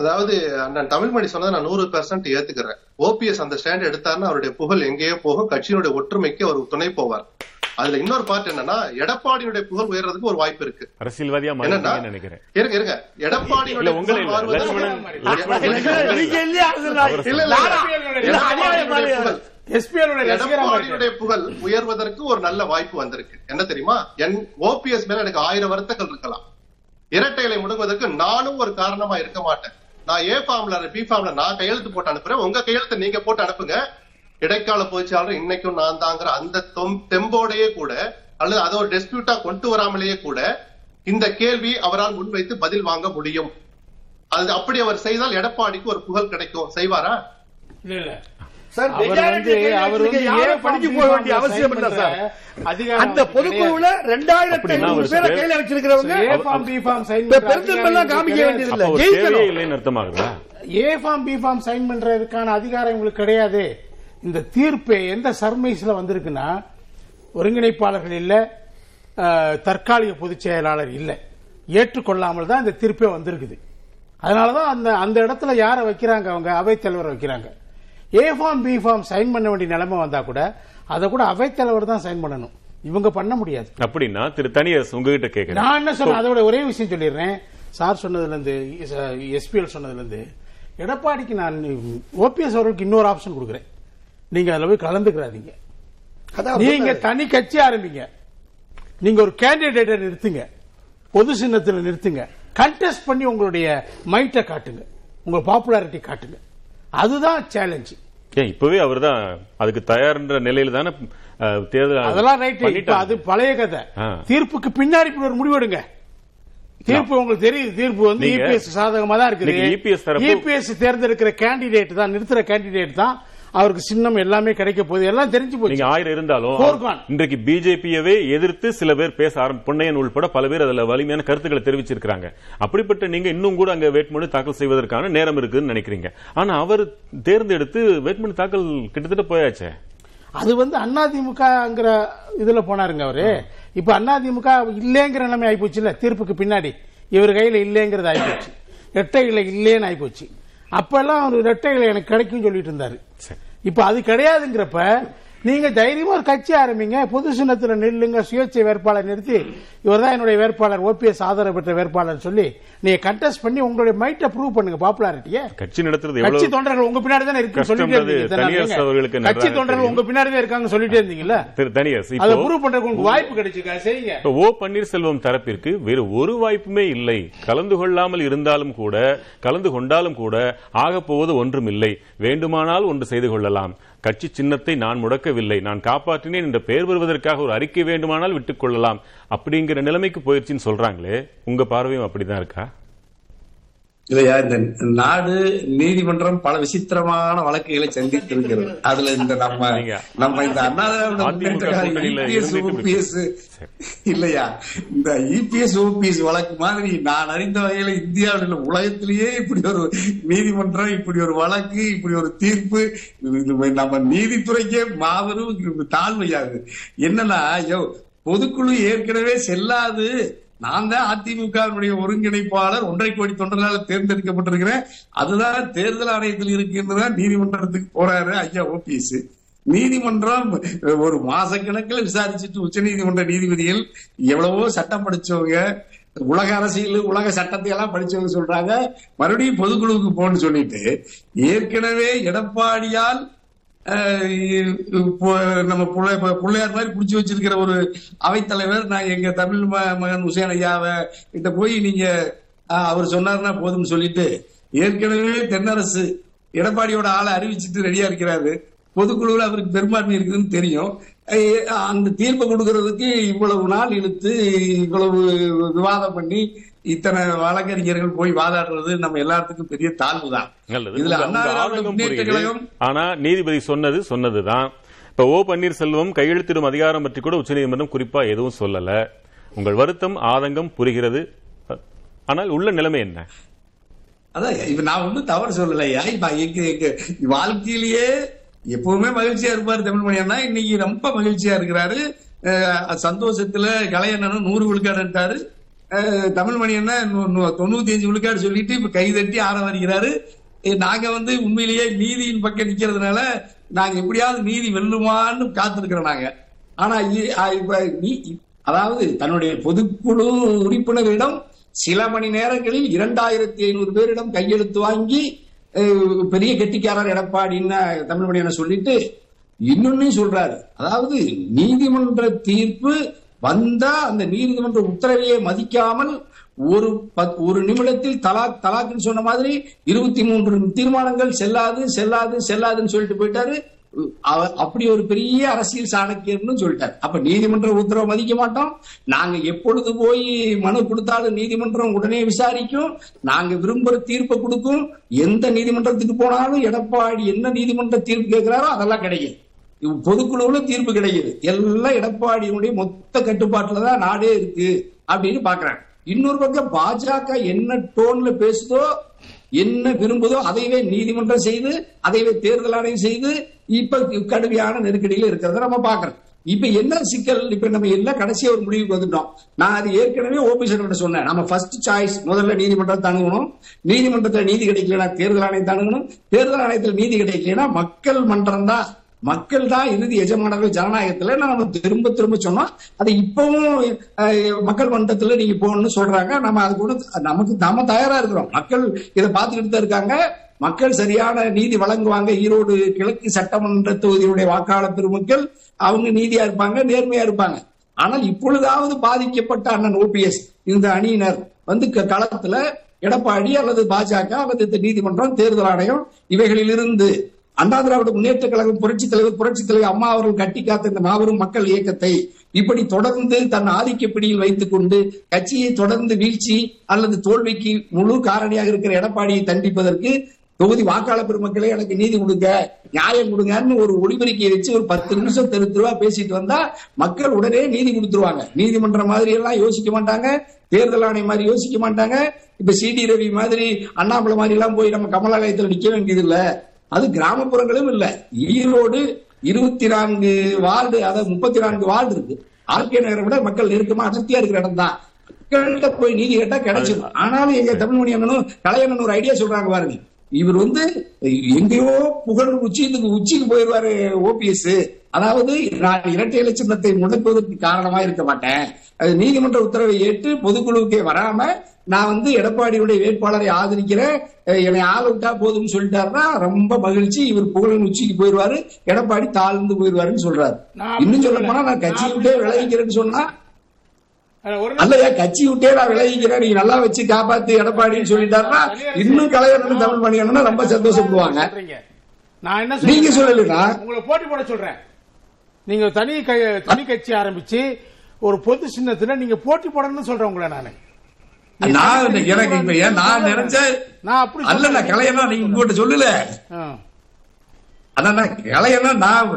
அதாவது நான் தமிழ்மணி சொன்னதை நான் 100% ஏத்துக்கிறேன். ஓபிஎஸ் அந்த ஸ்டாண்ட் எடுத்தாருன்னா அவருடைய புகழ் எங்கேயோ போகும், கட்சியினுடைய ஒற்றுமைக்கு அவர் துணை போவார். அதுல இன்னொரு பார்ட் என்னன்னா எடப்பாடியுடைய புகழ் உயர்றதுக்கு ஒரு வாய்ப்பு இருக்கு. அரசியல்வாதியா நினைக்கிறேன். இருங்க, எடப்பாடியுடைய புகழ் உயர்வதற்கு ஒரு நல்ல வாய்ப்பு வந்திருக்கு. என்ன தெரியுமா, என் ஓபிஎஸ் மேல எனக்கு 1000 வருத்தங்கள் இருக்கலாம். இரட்டைகளை முடுங்குவதற்கு நானும் ஒரு காரணமா இருக்க மாட்டேன். நான் ஏ ஃபார்ம்ல பி ஃபார்ம்ல நான் கையெழுத்து போட்டு அனுப்புறேன், உங்க கையெழுத்து நீங்க போட்டு அனுப்புங்க, இடைக்கால பொதுச்செயலாளர் இன்னைக்கும் நான் தாங்கிற அந்த தெம்போடையே கூட அல்லது அதை ஒரு டிஸ்பியூட்டா கொண்டு வராமலேயே கூட இந்த கேள்வி அவரால் முன்வைத்து பதில் வாங்க முடியும். அது அப்படி அவர் செய்தால் எடப்பாடிக்கு ஒரு புகழ் கிடைக்கும். செய்வாரா? அவசியம் இல்ல சார். அந்த பொதுக்குழுல 2500 பேரை கையில வச்சிருக்கிறவங்க அதிகாரம் உங்களுக்கு கிடையாது. இந்த தீர்ப்பு எந்த சர்மைஸ்ல வந்திருக்குன்னா ஒருங்கிணைப்பாளர்கள் இல்ல, தற்காலிக பொதுச் செயலாளர் இல்ல, ஏற்றுக்கொள்ளாமல் தான் இந்த தீர்ப்பே வந்திருக்குது. அதனாலதான் அந்த இடத்துல யாரை வைக்கிறாங்க? அவங்க அவைத்தலைவரை வைக்கிறாங்க. A form B form sign பண்ண வேண்டிய நிலைமை வந்தா கூட அதை கூட அவைத்தலைவர் தான் சைன் பண்ணணும், இவங்க பண்ண முடியாது. அப்படின்னா திரு தனியரசு உங்ககிட்ட கேட்கிறேன். நான் என்ன சொல்றேன், அதோட ஒரே விஷயம் சொல்லிடுறேன். சார் சொன்னதுல இருந்து, எஸ்பிஎல் சொன்னதுல இருந்து எடப்பாடிக்கு நான் ஓபிஎஸ் அவர்களுக்கு இன்னொரு ஆப்ஷன் கொடுக்குறேன். நீங்க அதுல போய் கலந்துக்கிறாதீங்க, நீங்க தனி கட்சி ஆரம்பிங்க, நீங்க ஒரு கேண்டிடேட்டை நிறுத்துங்க, பொது சின்னத்தில் நிறுத்துங்க, கண்டெஸ்ட் பண்ணி உங்களுடைய மைட்டை காட்டுங்க, உங்க பாப்புலாரிட்டி காட்டுங்க. அதுதான் சேலஞ்சு. இப்பவே அவர் தான் அதுக்கு தயார்ன்ற நிலையில தானே தேர்தல். அதெல்லாம் ரைட், அது பழைய கதை. தீர்ப்புக்கு பின்னாடி ஒரு முடிவு எடுங்க. தீர்ப்பு உங்களுக்கு தெரியுது, தீர்ப்பு வந்து இபிஎஸ் சாதகமா தான் இருக்கு. இபிஎஸ் தேர்ந்தெடுக்கிற கேண்டிடேட் தான், நிறுத்துற கேண்டிடேட் தான் அவருக்கு சின்னம் எல்லாமே கிடைக்க போகுது, எல்லாம் தெரிஞ்சு போச்சு. 1000 இருந்தாலும் இன்றைக்கு பிஜேபியவே எதிர்த்து சில பேர் பேச ஆரம்பி, பொன்னையன் உள்பட பல பேர் அதுல வலிமையான கருத்துக்களை தெரிவிச்சிருக்காங்க. அப்படிப்பட்ட நீங்க இன்னும் கூட அங்க வேட்புமனு தாக்கல் செய்வதற்கான நேரம் இருக்குன்னு நினைக்கிறீங்க. ஆனா அவர் தேர்ந்தெடுத்து வேட்புமனு தாக்கல் கிட்டத்தட்ட போயாச்சு. அது அதிமுகங்கிற இதுல போனாருங்க அவரு. இப்ப அதிமுக இல்லேங்கிற நிலைமை ஆயிப்போச்சு இல்ல, தீர்ப்புக்கு பின்னாடி இவர் கையில இல்லேங்கிறது ஆயிப்போச்சு, இரட்டை இலை இல்லேன்னு ஆயிப்போச்சு. அப்ப எல்லாம் அவர் இரட்டை இலை எனக்கு கிடைக்கும் சொல்லிட்டு இருந்தாரு. இப்ப அது கிடையாதுங்கிறப்ப நீங்க தைரியமா ஒரு கட்சி ஆரம்பிங்க, பொது சின்னத்தில் நில்லுங்க, சுயேட்சை வேட்பாளர் நிறுத்தி இவர் தான் என்னுடைய வேட்பாளர், ஓபிஎஸ் ஆதரவு பெற்ற வேட்பாளர் சொல்லி நீங்க கண்டெஸ்ட் பண்ணி உங்களுடைய மைட்டை ப்ரூவ் பண்ணுங்க. பாப்புலாரிட்டியை கட்சி நடத்துறது கட்சி தொண்டர்கள் உங்க பின்னாடி தான் இருக்குன்னு சொல்லிட்டே இருந்தீங்க. கட்சி தொண்டர்கள் உங்க பின்னாடி தான் இருக்காங்கன்னு சொல்லிட்டே இருந்தீங்கல்ல, அதை ப்ரூவ் பண்றதுக்கு உங்களுக்கு வாய்ப்பு கிடைச்சிருக்கா? சரிங்க. ஓ பன்னீர்செல்வம் தரப்பிற்கு வேறு ஒரு வாய்ப்புமே இல்லை, கலந்து கொள்ளாமல் இருந்தாலும் கூட கலந்து கொண்டாலும் கூட ஆகப்போவது ஒன்றும் இல்லை, வேண்டுமானால் ஒன்று செய்து கொள்ளலாம், கட்சி சின்னத்தை நான் முடக்கவில்லை, நான் காப்பாற்றினேன் என்ற பெயர் வருவதற்காக ஒரு அறிக்கை வேண்டுமானால் விட்டுக் கொள்ளலாம் அப்படிங்கிற நிலைமைக்கு போயிடுச்சுன்னு சொல்றாங்களே, உங்க பார்வையும் அப்படிதான் இருக்கா இல்லையா? இந்த நாடு நீதிமன்றம் பல விசித்திரமான வழக்குகளை சந்தித்திருக்கிறது. அதுல இந்த நம்ம இந்த இல்லையா இந்த இபிஎஸ் ஓபிஎஸ் வழக்கு மாதிரி நான் அறிந்த வகையில இந்தியாவில் உலகத்திலேயே இப்படி ஒரு நீதிமன்றம், இப்படி ஒரு வழக்கு, இப்படி ஒரு தீர்ப்பு நம்ம நீதித்துறைக்கே மாபெரும் தாழ்மையாது. என்னன்னா பொதுக்குழு ஏற்கனவே செல்லாது, நான் தான் அதிமுகவுடைய ஒருங்கிணைப்பாளர், 1.5 கோடி தொண்டர்களால் தேர்ந்தெடுக்கப்பட்டிருக்கிறேன், அதுதான் தேர்தல் ஆணையத்தில் இருக்கின்றதான் நீதிமன்றத்துக்கு போறாரு ஐயா ஓபிஎஸ். நீதிமன்றம் ஒரு மாசக்கணக்கில் விசாரிச்சுட்டு உச்ச நீதிமன்ற நீதிபதிகள் எவ்வளவோ சட்டம் படிச்சவங்க, உலக அரசியல் உலக சட்டத்தை எல்லாம் படிச்சவங்க சொல்றாங்க மறுபடியும் பொதுக்குழுவுக்கு போன்னு சொல்லிட்டு, ஏற்கனவே எடப்பாடியால் நம்ம பிள்ளையார் மாதிரி புடிச்சு வச்சிருக்கிற ஒரு அவைத்தலைவர், நான் எங்க தமிழ் மகன் உசேன் ஐயாவை கிட்ட போய் நீங்க அவர் சொன்னாருன்னா போதும்னு சொல்லிட்டு ஏற்கனவே தென்னரசு எடப்பாடியோட ஆளை அறிவிச்சுட்டு ரெடியா இருக்கிறாரு. பொதுக்குழுவில் அவருக்கு பெரும்பான்மை இருக்குதுன்னு தெரியும், அந்த தீர்ப்பை கொடுக்கறதுக்கு இவ்வளவு நாள் இழுத்து இவ்வளவு விவாதம் பண்ணி இத்தனை வழக்கறிஞர்கள் போய் வாதாடுறது நம்ம எல்லாத்துக்கும் பெரிய தாழ்வு தான். இதுல முன்னேற்றங்களையும் ஆனா நீதிபதி சொன்னதுதான். இப்ப ஓ பன்னீர்செல்வம் கையெழுத்திடும் அதிகாரம் பற்றி கூட உச்சநீதிமன்றம் குறிப்பா எதுவும் சொல்லல. உங்கள் வருத்தம் ஆதங்கம் புரிகிறது, ஆனால் உள்ள நிலைமை என்ன? அதான் இப்ப நான் ஒன்னும் தவறு சொல்லலையா. இப்ப வாழ்க்கையிலேயே எப்பவுமே மகிழ்ச்சியா இருப்பாரு தமிழ்மணி அண்ணா, இன்னைக்கு ரொம்ப மகிழ்ச்சியா இருக்கிறாரு, சந்தோஷத்துல கலையண்ணனும் 100 விழுக்காடு எடுத்தாரு, தமிழ்மணி அண்ணா 95 விழுக்காடு சொல்லிட்டு இப்ப கைதட்டி ஆற வருகிறாரு. நாங்க உண்மையிலேயே நீதியின் பக்கம் நிக்கிறதுனால நாங்க எப்படியாவது நீதி வெல்லுமான்னு காத்திருக்கிறோம் நாங்க. ஆனா அதாவது தன்னுடைய பொதுக்குழு உறுப்பினரிடம் சில மணி நேரங்களில் 2500 பேரிடம் கையெழுத்து வாங்கி பெரிய கெட்டிக்காரர் எடப்பாடின்னு தமிழ்மணி சொல்லிட்டு இன்னொன்னு சொல்றாரு. அதாவது நீதிமன்ற தீர்ப்பு வந்தா அந்த நீதிமன்ற உத்தரவையை மதிக்காமல் ஒரு நிமிடத்தில் தலாக் தலாக்குன்னு சொன்ன மாதிரி 23 தீர்மானங்கள் செல்லாது செல்லாது செல்லாதுன்னு சொல்லிட்டு போயிட்டாரு. அப்படி ஒரு பெரிய அரசியல் சாணக்கியர்னு சொல்லிட்டாரு. அப்ப நீதிமன்ற உத்தரவை மதிக்க மாட்டோம், நாங்க எப்பொழுது போய் மனு கொடுத்தாலும் நீதிமன்றம் உடனே விசாரிக்கும், நாங்க விரும்புற தீர்ப்பை கொடுக்கும், எந்த நீதிமன்றத்துக்கு போனாலும் எடப்பாடி என்ன நீதிமன்ற தீர்ப்பு கேட்கிறாரோ அதெல்லாம் கிடையாது, பொதுக்குழுவுல தீர்ப்பு கிடையாது, எல்லாம் எடப்பாடியினுடைய மொத்த கட்டுப்பாட்டுலதான் நாடே இருக்கு அப்படின்னு பாக்குறாங்க. இன்னொரு பக்கம் பாஜக என்ன டோன்ல பேசுதோ என்ன விரும்புதோ அதைவே நீதிமன்றம் செய்து அதைவே தேர்தல் ஆணையம் செய்து இப்ப கடுமையான நெருக்கடியில இருக்கிறத நம்ம பாக்குறோம். இப்ப என்ன சிக்கல், இப்ப நம்ம எல்லாம் கடைசியா ஒரு முடிவுக்கு வந்துட்டோம். நான் அது ஏற்கனவே ஓபிஎஸ் சொன்னேன், நம்ம ஃபர்ஸ்ட் சாய்ஸ் முதல்ல நீதிமன்றத்தை அணுகணும், நீதிமன்றத்துல நீதி கிடைக்கலனா தேர்தல் ஆணையத்தை அணுகணும், தேர்தல் ஆணையத்துல நீதி கிடைக்கலனா மக்கள் மன்றம் தான், மக்கள் தான் இறுதி எஜமானர்கள் ஜனநாயகத்துல நம்ம திரும்ப திரும்ப சொன்னோம். அதை இப்பவும் மக்கள் மன்றத்துல நீங்க போகணும்னு சொல்றாங்க. நம்ம அது கூட நமக்கு நாம தயாரா இருக்கிறோம், மக்கள் இதை பார்த்துக்கிட்டு தான் இருக்காங்க, மக்கள் சரியான நீதி வழங்குவாங்க. ஈரோடு கிழக்கு சட்டமன்ற தொகுதியுடைய வாக்காளர் பெருமக்கள் அவங்க நீதியா இருப்பாங்க, நேர்மையா இருப்பாங்க. ஆனால் இப்பொழுதாவது பாதிக்கப்பட்ட அண்ணன் ஓபிஎஸ் இந்த அணியினர் களத்துல எடப்பாடி அல்லது பாஜக அல்லது நீதிமன்றம் தேர்தல் ஆணையம் இவைகளிலிருந்து அண்ணா திராவிட முன்னேற்ற கழகம் புரட்சித் தலைவர் அம்மா அவர்கள் கட்டி காத்த இந்த மாபெரும் மக்கள் இயக்கத்தை இப்படி தொடர்ந்து தன் ஆதிக்க பிடியில் வைத்துக் கொண்டு கட்சியை தொடர்ந்து வீழ்ச்சி அல்லது தோல்விக்கு முழு காரணியாக இருக்கிற எடப்பாடியை தண்டிப்பதற்கு தொகுதி வாக்காளர் பெருமக்களே எனக்கு நீதி கொடுங்க, நியாயம் கொடுங்கன்னு ஒரு ஒளிபெருக்கியை வச்சு ஒரு 10 நிமிஷம் தெருவா பேசிட்டு வந்தா மக்கள் உடனே நீதி கொடுத்துருவாங்க. நீதிமன்ற மாதிரி எல்லாம் யோசிக்க மாட்டாங்க, தேர்தல் ஆணையம் மாதிரி யோசிக்க மாட்டாங்க. இப்ப சிடி ரவி மாதிரி அண்ணாமலை மாதிரி எல்லாம் போய் நம்ம கமலாலயத்தில் நிக்க வேண்டியது இல்ல. அது கிராமப்புறங்களும் இல்ல. ஈரோடு 24 வார்டு, அதாவது 34 வார்டு இருக்கு. ஆர்கே நகரை விட மக்கள் நெருக்கமா அடர்த்தியா இருக்கிற இடம் தான். மக்கள்கிட்ட போய் நீதி கேட்டா கிடைச்சிடும். ஆனாலும் எங்க தமிழ்மணி அண்ணனும் கலையண்ணன் ஒரு ஐடியா சொல்றாங்க பாருங்க. இவர் எங்கேயோ புகழ் உச்சிக்கு போயிருவாரு ஓபிஎஸ். அதாவது நான் இரட்டை இலை சின்னத்தை முடக்குவதற்கு காரணமா இருக்க மாட்டேன், அது நீதிமன்ற உத்தரவை ஏற்று பொதுக்குழுவுக்கே வராம நான் எடப்பாடியுடைய வேட்பாளரை ஆதரிக்கிறேன், என்னை ஆளவிட்டா போதும்னு சொல்லிட்டாருன்னா ரொம்ப மகிழ்ச்சி, இவர் புகழின் உச்சிக்கு போயிருவாரு, எடப்பாடி தாழ்ந்து போயிருவாருன்னு சொல்றாரு. இன்னும் சொல்ல போனா நான் கட்சி விட்டே விலகிக்கிறேன்னு சொன்னா அல்லையா, கட்சி விட்டே நான் விளைவிக்கிறேன், நீங்க நல்லா வச்சு காப்பாத்து எடப்பாடின்னு சொல்லிட்டாருன்னா இன்னும் கலைஞர் தமிழ் பண்ணிக்கணும்னா ரொம்ப சந்தோஷப்படுவாங்க. நான் என்ன நீங்க சொல்லலா, உங்களை போட்டி போட சொல்றேன். நீங்க தனி கட்சி ஆரம்பிச்சு ஒரு பொது சின்னத்துல நீங்க போட்டி போடணும்னு சொல்றேன் உங்களை. நான் எனக்கு இப்ப நான் நினைச்சேன் அல்ல கலையனா நீங்க உங்ககிட்ட சொல்லல, அதான் கலையனா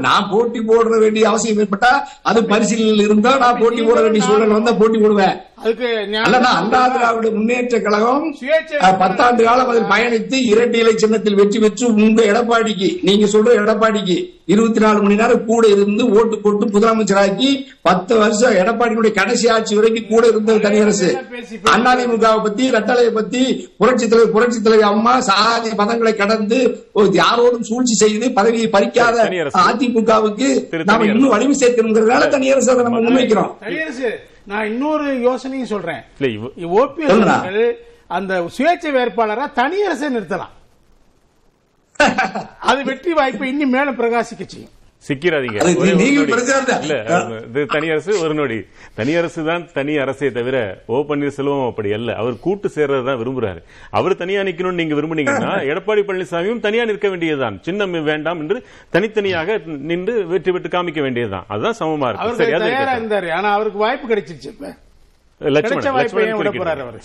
நான் போட்டி போட வேண்டிய அவசியம் ஏற்பட்டா அது பரிசீலனையில் இருந்தா நான் போட்டி போட வேண்டிய சூழல் வந்தா போட்டி போடுவேன். அதுக்கு அண்ணா திராவிட முன்னேற்ற கழகம் 10 ஆண்டு காலம் அதில் பயணித்து இரட்டை இலை சின்னத்தில் வெற்றி பெற்று உங்க எடப்பாடிக்கு, நீங்க சொல்ற எடப்பாடிக்கு 24 மணி நேரம் கூட இருந்து ஓட்டு போட்டு முதலமைச்சராக்கி 10 வருஷம் எடப்பாடியுடைய கடைசி ஆட்சி வரைக்கும் கூட இருந்தது தனியரசு. அதிமுகவை பத்தி, ரெட்டலையை பத்தி, புரட்சித் தலைவர் அம்மா சாதி பதங்களை கடந்து யாரோடும் சூழ்ச்சி செய்து பதவியை பறிக்காத அதிமுகவுக்கு நாம இன்னும் வலிமை சேர்க்கணுங்கிறதுனால தனியரசு நம்ம முன்வைக்கிறோம். நான் இன்னொரு யோசனையும் சொல்றேன், ஓபிஎஸ் அந்த சுயேட்சை வேட்பாளரா தனியரசை நிறுத்தலாம், அது வெற்றி வாய்ப்பு இன்னும் மேல பிரகாசிக்க செய்யும். சிக்கிறாதீங்க, தனியரசு ஒரு நொடி. தனியரசு தான் தனி அரசே தவிர ஓ பன்னீர்செல்வம் அப்படி அல்ல. அவர் கூட்டு சேர்றதுதான் விரும்புறாரு. அவர் தனியா நிக்கணும்னு நீங்க விரும்புனீங்கன்னா எடப்பாடி பழனிசாமியும் தனியா நிற்க வேண்டியதுதான், சின்னம் வேண்டாம் என்று தனித்தனியாக நின்று வெற்றி பெற்று காமிக்க வேண்டியதுதான். அதுதான் சமமா இருக்கு. ஆனா அவருக்கு வாய்ப்பு கிடைச்சிருச்சு.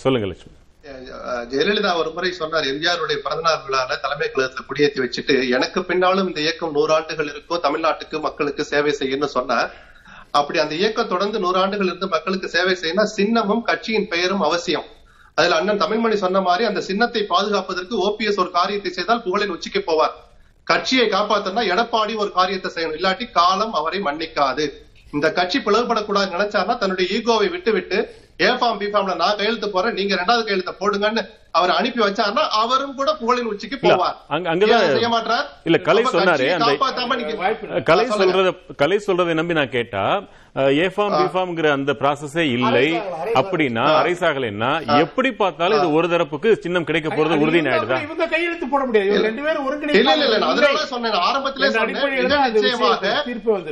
சொல்லுங்க லட்சுமி. ஜெயலலிதா ஒரு முறை சொன்னார், எம்ஜிஆருடைய பிறந்தநாள் விழால தலைமை கழகத்துல குடியேற்றி வச்சுட்டு எனக்கு பின்னாலும் இந்த இயக்கம் 100 ஆண்டுகள் இருக்கும், தமிழ்நாட்டுக்கு மக்களுக்கு சேவை செய்யணும்னு சொன்னார். அப்படி அந்த இயக்கம் தொடர்ந்து 100 ஆண்டுகள் இருந்து மக்களுக்கு சேவை செய்யணும், சின்னமும் கட்சியின் பெயரும் அவசியம். அதுல அண்ணன் தமிழ்மணி சொன்ன மாதிரி அந்த சின்னத்தை பாதுகாப்பதற்கு ஓபிஎஸ் ஒரு காரியத்தை செய்தால் புகழின் உச்சிக்கு போவார். கட்சியை காப்பாத்தனா எடப்பாடி ஒரு காரியத்தை செய்யணும், இல்லாட்டி காலம் அவரை மன்னிக்காது. இந்த கட்சி பிளவுபடக்கூடாது நினைச்சாருன்னா தன்னுடைய ஈகோவை விட்டுவிட்டு ஏஃபார்ம் பிஃபார்ம்ல நான் கையெழுத்து போறேன், நீங்க 2வது கையெழுத்த போடுங்கன்னு அவர் அனுப்பி வச்சாருன்னா அவரும் கூட புகழின் உச்சிக்கு போவார். செய்ய மாட்டார். இல்ல கலை சொன்னாரு, கலை சொல்றதை நம்பி நான் கேட்டா ஏஃபார்ம் பிஃபார்ம்ங்கிற அந்த ப்ராசஸே இல்லை அப்படின்னா, அரைசாகலைன்னா எப்படி பார்த்தாலும் இது ஒரு தரப்புக்கு சின்னம் கிடைக்க போறது உறுதி ஆயிடுதா? இவங்க கையெழுத்து போட முடியாது, 2 பேரும் ஒருங்கிணைந்து.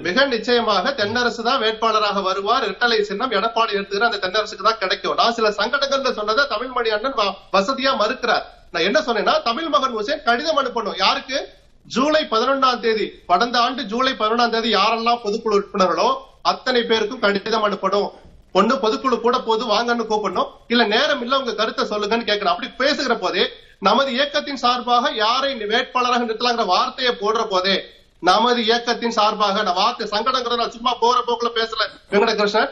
மிக நிச்சயமாக தென்னரசு தான் வேட்பாளராக வருவார், இரட்டலை சின்னம் எடப்பாடி எடுத்துக்கிற அந்த தென்னரசுக்கு தான் கிடைக்கும். நான் சில சங்கடங்கள் சொன்னதை தமிழ்மணி அண்ணன் வசதியா மறுக்கிறார். நான் என்ன சொன்னேன்னா, தமிழ் மகன் ஹுசேன் கடிதம் அனுப்பணும் யாருக்கு, ஜூலை 11ஆம் தேதி, கடந்த ஆண்டு ஜூலை 11ஆம் தேதி யாரெல்லாம் பொதுக்குழு உறுப்பினர்களோ அத்தனை பேருக்கும் கடிதம் அனுப்பணும். ஒண்ணு பொதுக்குழு கூட போது வாங்கன்னு கூப்பிடணும், இல்ல நேரம் இல்ல உங்க கருத்தை சொல்லுங்கன்னு கேட்கிறேன். அப்படி பேசுகிற போதே நமது இயக்கத்தின் சார்பாக யாரை வேட்பாளராக நிறுத்தலாங்கிற வார்த்தையை போடுற போதே நமது இயக்கத்தின் சார்பாக நான் வார்த்தை சங்கடங்கிறத நான் சும்மா போற போக்குல பேசல வெங்கடகிருஷ்ணன்,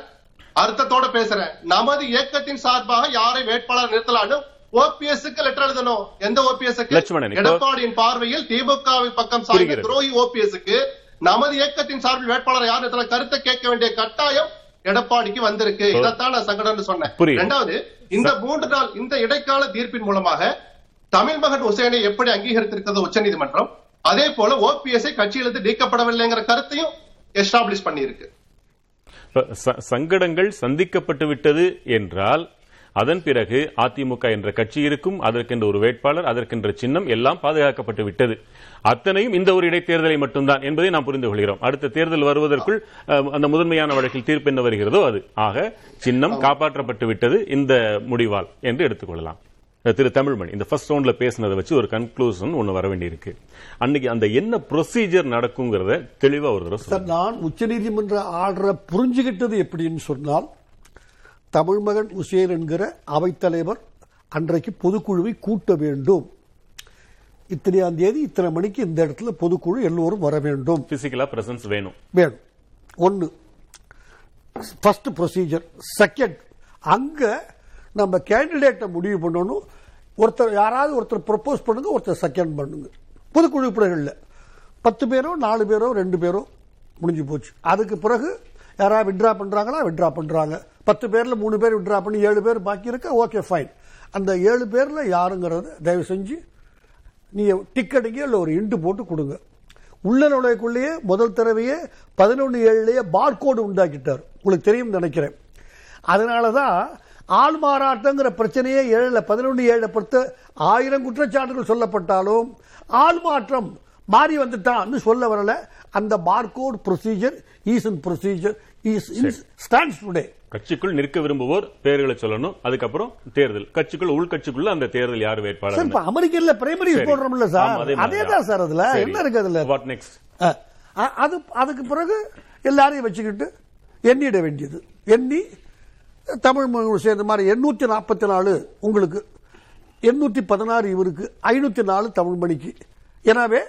அர்த்தத்தோட பேசுறேன். நமது இயக்கத்தின் சார்பாக யாரை வேட்பாளர் நிறுத்தலான்னு ஓபிஎஸ்க்கு லெட்டர் எழுதணும். எந்த ஓபிஎஸ்க்கு? எடப்பாடியின் பார்வையில் திமுகவை பக்கம் சார்ந்த துரோகி ஓபிஎஸ்க்கு நமது இயக்கத்தின் சார்பில் வேட்பாளர் யார் என்ற கருத்தை கேட்க வேண்டிய கட்டாயம் எடப்பாடிக்கு வந்திருக்கு. இதைத்தான் நான் சங்கடம்னு சொன்னேன். இரண்டாவது, இந்த 3 நாள் இந்த இடைக்கால தீர்ப்பின் மூலமாக தமிழ் மகன் ஹுசேனை எப்படி அங்கீகரித்திருக்கிறது உச்சநீதிமன்றம், அதே போல ஓபிஎஸ்ஐ கட்சியிலிருந்து நீக்கப்படவில்லைங்கிற கருத்தையும் எஸ்டாப்ளிஷ் பண்ணியிருக்கு. சங்கடங்கள் சந்திக்கப்பட்டு விட்டது என்றால் அதன் பிறகு அதிமுக என்ற கட்சி இருக்கும், அதற்கென்ற ஒரு வேட்பாளர், அதற்கென்ற சின்னம் எல்லாம் பாதுகாக்கப்பட்டு விட்டது. அத்தனையும் இந்த ஒரு இடைத்தேர்தலை மட்டும்தான் என்பதை நாம் புரிந்து கொள்கிறோம். அடுத்த தேர்தல் வருவதற்குள் அந்த முதன்மையான வழக்கில் தீர்ப்பு என்ன வருகிறதோ அது. ஆக சின்னம் காப்பாற்றப்பட்டு விட்டது இந்த முடிவால் என்று எடுத்துக்கொள்ளலாம். திரு தமிழ்மணி இந்த ஃபர்ஸ்ட் ரவுண்ட்ல பேசினதை வச்சு ஒரு கன்க்ளூஷன் ஒன்று வர வேண்டியிருக்கு. அன்னைக்கு அந்த என்ன ப்ரொசீஜர் நடக்குங்கிறத தெளிவா ஒரு தடவை சார், நான் உச்சநீதிமன்ற ஆர்டரை புரிஞ்சுக்கிட்டது எப்படின்னு சொன்னால், தமிழ்மகன் ஹுசேன் என்கிற அவைத்தலைவர் அன்றைக்கு பொதுக்குழுவை கூட்ட வேண்டும். இத்தனையாம் தேதி இத்தனை மணிக்கு இந்த இடத்துல பொதுக்குழு எல்லோரும் வர வேண்டும். பிசிக்கலா பிரசன்ஸ் வேணும் வேணும். ஒன்று ஃபர்ஸ்ட் ப்ரொசீஜர். செகண்ட், அங்கே நம்ம கேண்டிடேட்டை முடிவு பண்ணணும். ஒருத்தர் யாராவது ஒருத்தர் ப்ரொப்போஸ் பண்ணுங்க, ஒருத்தர் செகண்ட் பண்ணுங்க. பொதுக்குழு உறுப்பினர்கள் 10 பேரோ 4 பேரோ 2 பேரோ முடிஞ்சு போச்சு. அதுக்கு பிறகு யாராவது விட்ரா பண்ணுறாங்களா, விட்ரா பண்ணுறாங்க. 10 பேரில் 3 பேர் விட்ரா பண்ணி 7 பேர் பாக்கி இருக்கா, ஓகே ஃபைன். அந்த 7 பேரில் யாருங்கிறத தயவு செஞ்சு நீங்கள் டிக்கெட்டுக்கே இல்லை ஒரு இண்டு போட்டு கொடுங்க. உள்ள நுழையக்குள்ளேயே முதல் தடவையே 11/7 பார்கோடு உண்டாக்கிட்டார், உங்களுக்கு தெரியும் நினைக்கிறேன். அதனால தான் ஆள் மாறாட்டங்கிற பிரச்சனையே 11/7 பொறுத்த 1000 குற்றச்சாட்டுகள் சொல்லப்பட்டாலும் ஆள் மாற்றம் மாறி வந்துட்டான்னு சொல்ல வரல. அந்த barcode procedure is in procedure is in stands today. கட்சிக்குள் நிற்க விரும்புவோர் பேர்களை சொல்லணும், அதுக்கப்புறம் தேர்தல் கட்சிக்குள் உள்கட்சிக்குள்ள அந்த தேர்தல் யார் வேட்பாளர். அமெரிக்கல பிரைமரி போடுறோம்ல சார், அதேதான் சார். அதுல என்ன இருக்கு, அதுல வாட் நெக்ஸ்ட். அதுக்கு பிறகு எல்லாரையும் வச்சுக்கிட்டு எண்ணிட வேண்டியது. எண்ணி தமிழ் சேர்ந்த மாதிரி 844 உங்களுக்கு, 816 இவருக்கு, 504 தமிழ் மணிக்கு. எனவே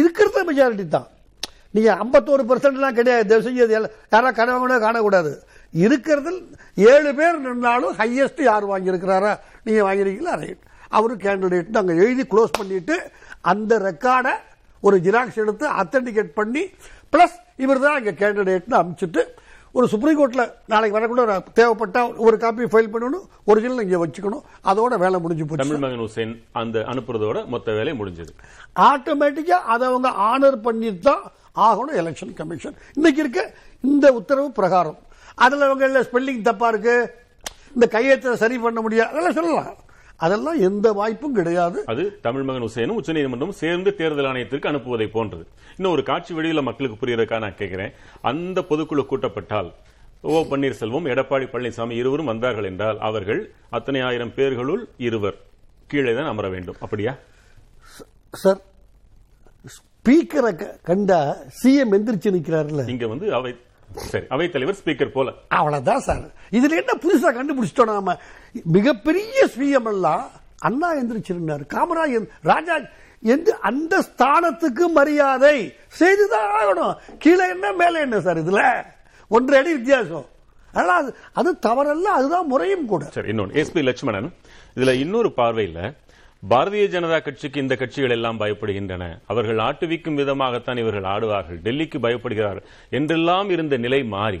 இருக்கிறத மெஜாரிட்டி தான். நீங்க 51% கிடையாது, யாரா கனவு காணக்கூடாது. இருக்கிறது 7 பேர் நின்றாலும் ஹையஸ்ட் யார் வாங்கியிருக்கிறாரா நீங்க வாங்கிருக்கீங்களா, ரைட், அவரு கேண்டிடேட். நாங்கள் எழுதி க்ளோஸ் பண்ணிட்டு அந்த ரெக்கார்டை ஒரு ஜெராக்ஸ் எடுத்து அத்தன்டிகேட் பண்ணி பிளஸ் இவர் தான் அங்கே கேண்டிடேட்னு அனுப்பிச்சுட்டு ஒரு சுப்ரீம் கோர்ட்டில் நாளைக்கு வரக்கூட தேவைப்பட்டால் ஒரு காப்பி ஃபைல் பண்ணணும், ஒரிஜினல் இங்கே வச்சுக்கணும். அதோட வேலை முடிஞ்சு போச்சு. தமிழ்மகன் ஹுசேன் அந்த அனுப்புறதோட மொத்த வேலை முடிஞ்சது. ஆட்டோமேட்டிக்காக அதை அவங்க ஆனர் பண்ணிட்டு தான் ஆகணும். எலெக்ஷன் கமிஷன் இன்னைக்கு இருக்க இந்த உத்தரவு பிரகாரம் அதில் அவங்க ஸ்பெல்லிங் தப்பாக இருக்கு, இந்த கையெழுத்தை சரி பண்ண முடியாது, அதெல்லாம் சொல்லலாம். அதெல்லாம் எந்த வாய்ப்பும் கிடையாது. அது தமிழ்மகன் ஹுசேனும் உச்சநீதிமன்றம் சேர்ந்து தேர்தல் ஆணையத்திற்கு அனுப்புவதை போன்றது. இன்னும் ஒரு காட்சி வெளியில மக்களுக்கு புரியறதுக்கா நான் கேட்கிறேன். அந்த பொதுக்குழு கூட்டப்பட்டால் ஓ பன்னீர்செல்வம், எடப்பாடி பழனிசாமி இருவரும் வந்தார்கள் என்றால் அவர்கள் அத்தனை 1000 பேர்களுள் இருவர் கீழே தான் அமர வேண்டும், அப்படியா சார்? ஸ்பீக்கரை கண்ட சிஎம் எந்திரிச்சு நிற்கிறார்கள். இங்க வந்து அவைத் தலைவர் ஸ்பீக்கர் போல, அவ்வளவுதான் சார். இதுல என்ன புதுசா கண்டுபிடிச்சிட்டோம் நாம? மிகப்பெரிய சிஎம் எல்லாம் அண்ணா எந்திரிச்சிருந்தார், காமராஜ், ராஜா என்று அந்த ஸ்தானத்துக்கு மரியாதை செய்துதான் ஆகணும். கீழே என்ன மேலே என்ன சார், இதுல 1 அடி வித்தியாசம். அதனால அது தவறல்ல, அதுதான் முறையும் கூட. சரி, இன்னொன்று எஸ்பி லட்சுமணன், இதுல இன்னொரு பார்வையில் பாரதிய ஜனதா கட்சிக்கு இந்த கட்சிகள் எல்லாம் பயப்படுகின்றன, அவர்கள் ஆட்டுவிக்கும் விதமாகத்தான் இவர்கள் ஆடுவார்கள், டெல்லிக்கு பயப்படுகிறார்கள் என்றெல்லாம் இருந்த நிலை மாறி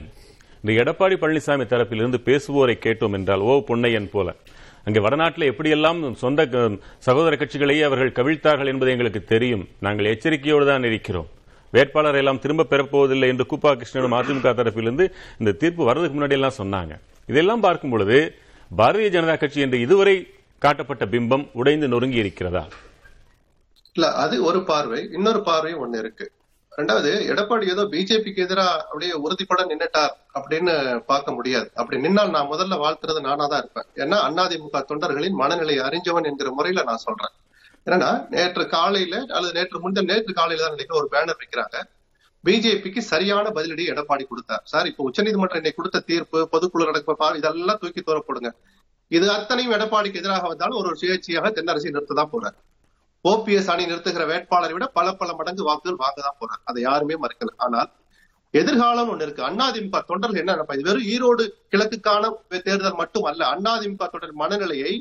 இந்த எடப்பாடி பழனிசாமி தரப்பிலிருந்து பேசுவோரை கேட்டோம் என்றால் ஓ பொன்னையன் போல அங்கே வடநாட்டில் எப்படியெல்லாம் சொந்த சகோதர கட்சிகளையே அவர்கள் கவிழ்த்தார்கள் என்பது எங்களுக்கு தெரியும், நாங்கள் எச்சரிக்கையோடு தான் இருக்கிறோம், வேட்பாளரை எல்லாம் திரும்ப பெறப்போவதில்லை என்று கூப்பா கிருஷ்ணனும் அதிமுக தரப்பிலிருந்து இந்த தீர்ப்பு வர்றதுக்கு முன்னாடி எல்லாம் சொன்னாங்க. இதெல்லாம் பார்க்கும் பொழுது பாரதிய ஜனதா கட்சி என்று இதுவரை காட்டப்பட்ட பிம்பம் உடைந்து நொறுங்கி இருக்கிறதா? இல்ல, அது ஒரு பார்வை. இன்னொரு பார்வையும் ஒண்ணு இருக்கு. ரெண்டாவது, எடப்பாடி ஏதோ பிஜேபிக்கு எதிராக அப்படியே உறுதிப்பட நின்னுட்டார் அப்படின்னு பார்க்க முடியாது. அப்படி நின்னால் நான் முதல்ல வாழ்த்துறது நானா தான் இருப்பேன். ஏன்னா அதிமுக தொண்டர்களின் மனநிலையை அறிஞ்சவன் என்கிற முறையில நான் சொல்றேன். ஏன்னா நேற்று காலையில அல்லது நேற்று காலையில தான் நினைக்கிற ஒரு பேனர் வைக்கிறாங்க, பிஜேபிக்கு சரியான பதிலடி எடப்பாடி கொடுத்தார் சார். இப்ப உச்சநீதிமன்றம் இன்னைக்கு கொடுத்த தீர்ப்பு, பொதுக்குழு நடக்க, இதெல்லாம் தூக்கி தூரப்படுங்க. இது அத்தனையும் எடப்பாடிக்கு எதிராக வந்தாலும் ஒரு சுயேட்சையாக தென்னரசி நிறுத்ததான் போறாரு. ஓபிஎஸ் அணி நிறுத்துகிற வேட்பாளரை விட பல மடங்கு வாக்குகள் வாங்கதான் போறாரு, அதை யாருமே மறுக்கல. ஆனால் எதிர்காலம் ஒண்ணு இருக்கு. அதிமுக தொண்டர்கள் என்ன நினைப்பா, இது வெறும் ஈரோடு கிழக்குக்கான தேர்தல் மட்டும் அல்ல, அதிமுக தொண்டர் மனநிலையை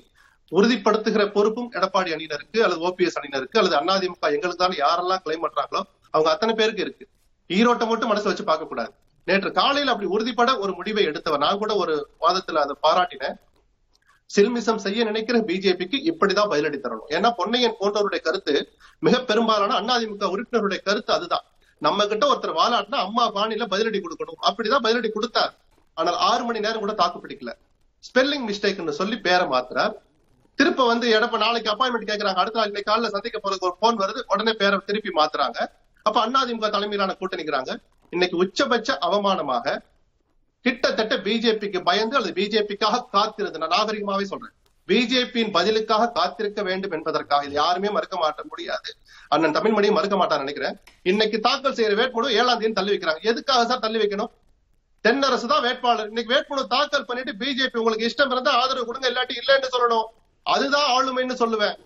உறுதிப்படுத்துகிற பொறுப்பும் எடப்பாடி அணியினருக்கு அல்லது ஓபிஎஸ் அணியினருக்கு அல்லது அதிமுக எங்களுக்கு தான் யாரெல்லாம் கிளைம் பண்றாங்களோ அவங்க அத்தனை பேருக்கு இருக்கு. ஈரோட்டை மட்டும் மனசு வச்சு பார்க்க கூடாது. நேற்று காலையில் அப்படி உறுதிப்பட ஒரு முடிவை எடுத்தவர், நான் கூட ஒரு வாதத்துல அதை பாராட்டினேன், சில்மிசம் செய்ய நினைக்கிற பிஜேபிக்கு இப்படிதான் பதிலடி தரணும். ஏன்னா பொன்னையன் போன்றவருடைய கருத்து, மிக பெரும்பாலான அதிமுக உறுப்பினருடைய கருத்து அதுதான். நம்ம கிட்ட ஒருத்தர் வாலாட்டினா அம்மா பாணியில பதிலடி கொடுக்கணும், அப்படிதான் பதிலடி கொடுத்தார். ஆனால் 6 மணி நேரம் கூட தாக்கு பிடிக்கல. ஸ்பெல்லிங் மிஸ்டேக்னு சொல்லி பேரை மாத்திரார். திருப்ப வந்து எடப்பாடி நாளைக்கு அப்பாயின்மெண்ட் கேட்கறாங்க, அடுத்த நாள் காலையில சந்திக்க போறதுக்கு ஒரு போன் வருது, உடனே பேரை திருப்பி மாத்துறாங்க. அப்ப அதிமுக தலைமையிலான கூட்டணிக்கிறாங்க. இன்னைக்கு உச்சபட்ச அவமானமாக கிட்டத்தட்ட பிஜேபிக்கு பயந்து அல்லது பிஜேபிக்காக காத்திருந்த, நான் நாகரிகமாவே சொல்றேன், பிஜேபியின் பதிலுக்காக காத்திருக்க வேண்டும் என்பதற்காக இது யாருமே மறுக்க மாட்ட முடியாது. அண்ணன் தமிழ்மணியும் மறுக்க மாட்டான்னு நினைக்கிறேன். இன்னைக்கு தாக்கல் செய்யற வேட்புமனு 7ஆம் தேதி தள்ளி வைக்கிறாங்க. எதுக்காக சார் தள்ளி வைக்கணும்? தென்னரசு தான் வேட்பாளர். இன்னைக்கு வேட்புமனு தாக்கல் பண்ணிட்டு பிஜேபி உங்களுக்கு இஷ்டம் இருந்தா ஆதரவு கொடுங்க, இல்லாட்டி இல்லைன்னு சொல்லணும். அதுதான் ஆளுமைன்னு சொல்லுவேன்.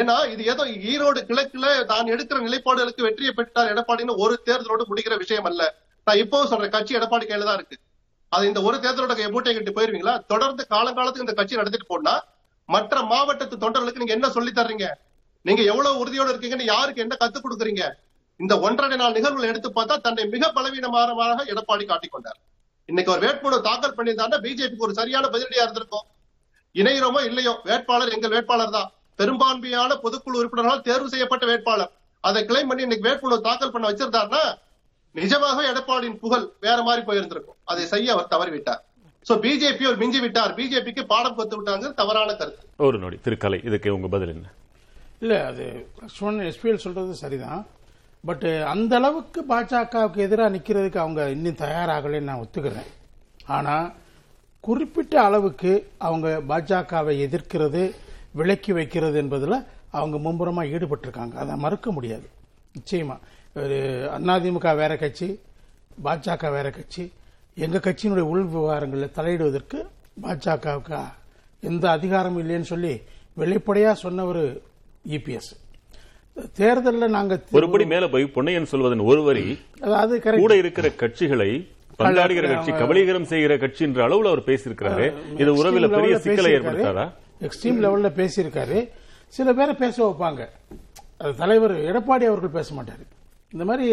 ஏன்னா இது ஏதோ ஈரோடு கிழக்குல தான் எடுக்கிற நிலைப்பாடுகளுக்கு வெற்றியை பெற்றார் எடப்பாடின்னு ஒரு தேர்தலோடு முடிக்கிற விஷயம் அல்ல. நான் இப்பவும் சொல்றேன், கட்சி எடப்பாடி கையில தான் இருக்கு. அது இந்த ஒரு தேர்தலோட மூட்டை கட்டி போயிருவீங்களா? தொடர்ந்து காலங்காலத்துக்கு இந்த கட்சி நடத்திட்டு போனா மற்ற மாவட்டத்து தொண்டர்களுக்கு நீங்க என்ன சொல்லி தர்றீங்க? நீங்க எவ்வளவு உறுதியோடு இருக்கீங்கன்னு யாருக்கு என்ன கத்து கொடுக்குறீங்க? இந்த 1.5 நாள் நிகழ்வுகளை எடுத்து பார்த்தா தன்னை மிக பலவீனமாக எடப்பாடி காட்டிக்கொண்டார். இன்னைக்கு ஒரு வேட்புமனு தாக்கல் பண்ணியிருந்தா பிஜேபிக்கு ஒரு சரியான பதிலடியா இருந்திருக்கும். இணையிறோமோ இல்லையோ, வேட்பாளர் எங்கள் வேட்பாளர் தான், பெரும்பான்மையான பொதுக்குழு உறுப்பினரால் தேர்வு செய்யப்பட்ட வேட்பாளர். அதை கிளைம் பண்ணி இன்னைக்கு வேட்புமனு தாக்கல் பண்ண வச்சிருந்தாருன்னா நிஜமாகவே எடப்பாடியின் புகழ் வேற மாதிரி போயிருந்திருக்கும். அதை செய்ய அவர் தவறிவிட்டார். சோ பிஜேபி ஒரு மிஞ்சி விட்டார், பிஜேபிக்கு பாடம் கொடுத்து விட்டாங்க, தவறான கருத்து. ஒரு நொடி திருக்கலை, இதுக்கு உங்க பதில் என்ன? இல்ல, அது எஸ்பிஎல் சொல்றது சரிதான். பட் அந்த அளவுக்கு பாஜகவுக்கு எதிராக நிற்கிறதுக்கு அவங்க இன்னும் தயாராகலன்னு நான் ஒத்துக்கிறேன். ஆனால் குறிப்பிட்ட அளவுக்கு அவங்க பாஜகவை எதிர்க்கிறது, விலக்கி வைக்கிறது என்பதில் அவங்க மும்புறமாக ஈடுபட்டிருக்காங்க. அதை மறுக்க முடியாது. நிச்சயமாக அதிமுக வேற கட்சி, பாஜக வேற கட்சி. எங்கள் கட்சியினுடைய உள் விவகாரங்களில் தலையிடுவதற்கு பாஜகவுக்கு எந்த அதிகாரமும் இல்லைன்னு சொல்லி வெளிப்படையாக சொன்ன ஒரு இபிஎஸ் தேர்தலில் நாங்கள் ஒருபடி மேல போய் பொன்னையன் சொல்வதன் ஒரு வரி, அதாவது கூட இருக்கிற கட்சிகளை கொண்டாடுகிற கட்சி, கபலீகரம் செய்கிற கட்சி என்ற அளவில் அவர் பேசியிருக்கிறாரு. இது உறவில் பெரிய சிக்கலை ஏற்படுத்தாரா? எக்ஸ்ட்ரீம் லெவல்ல பேசியிருக்காரு. சில பேரை பேச வைப்பாங்க, தலைவர் எடப்பாடி அவர்கள் பேச மாட்டாரு. இந்த மாதிரி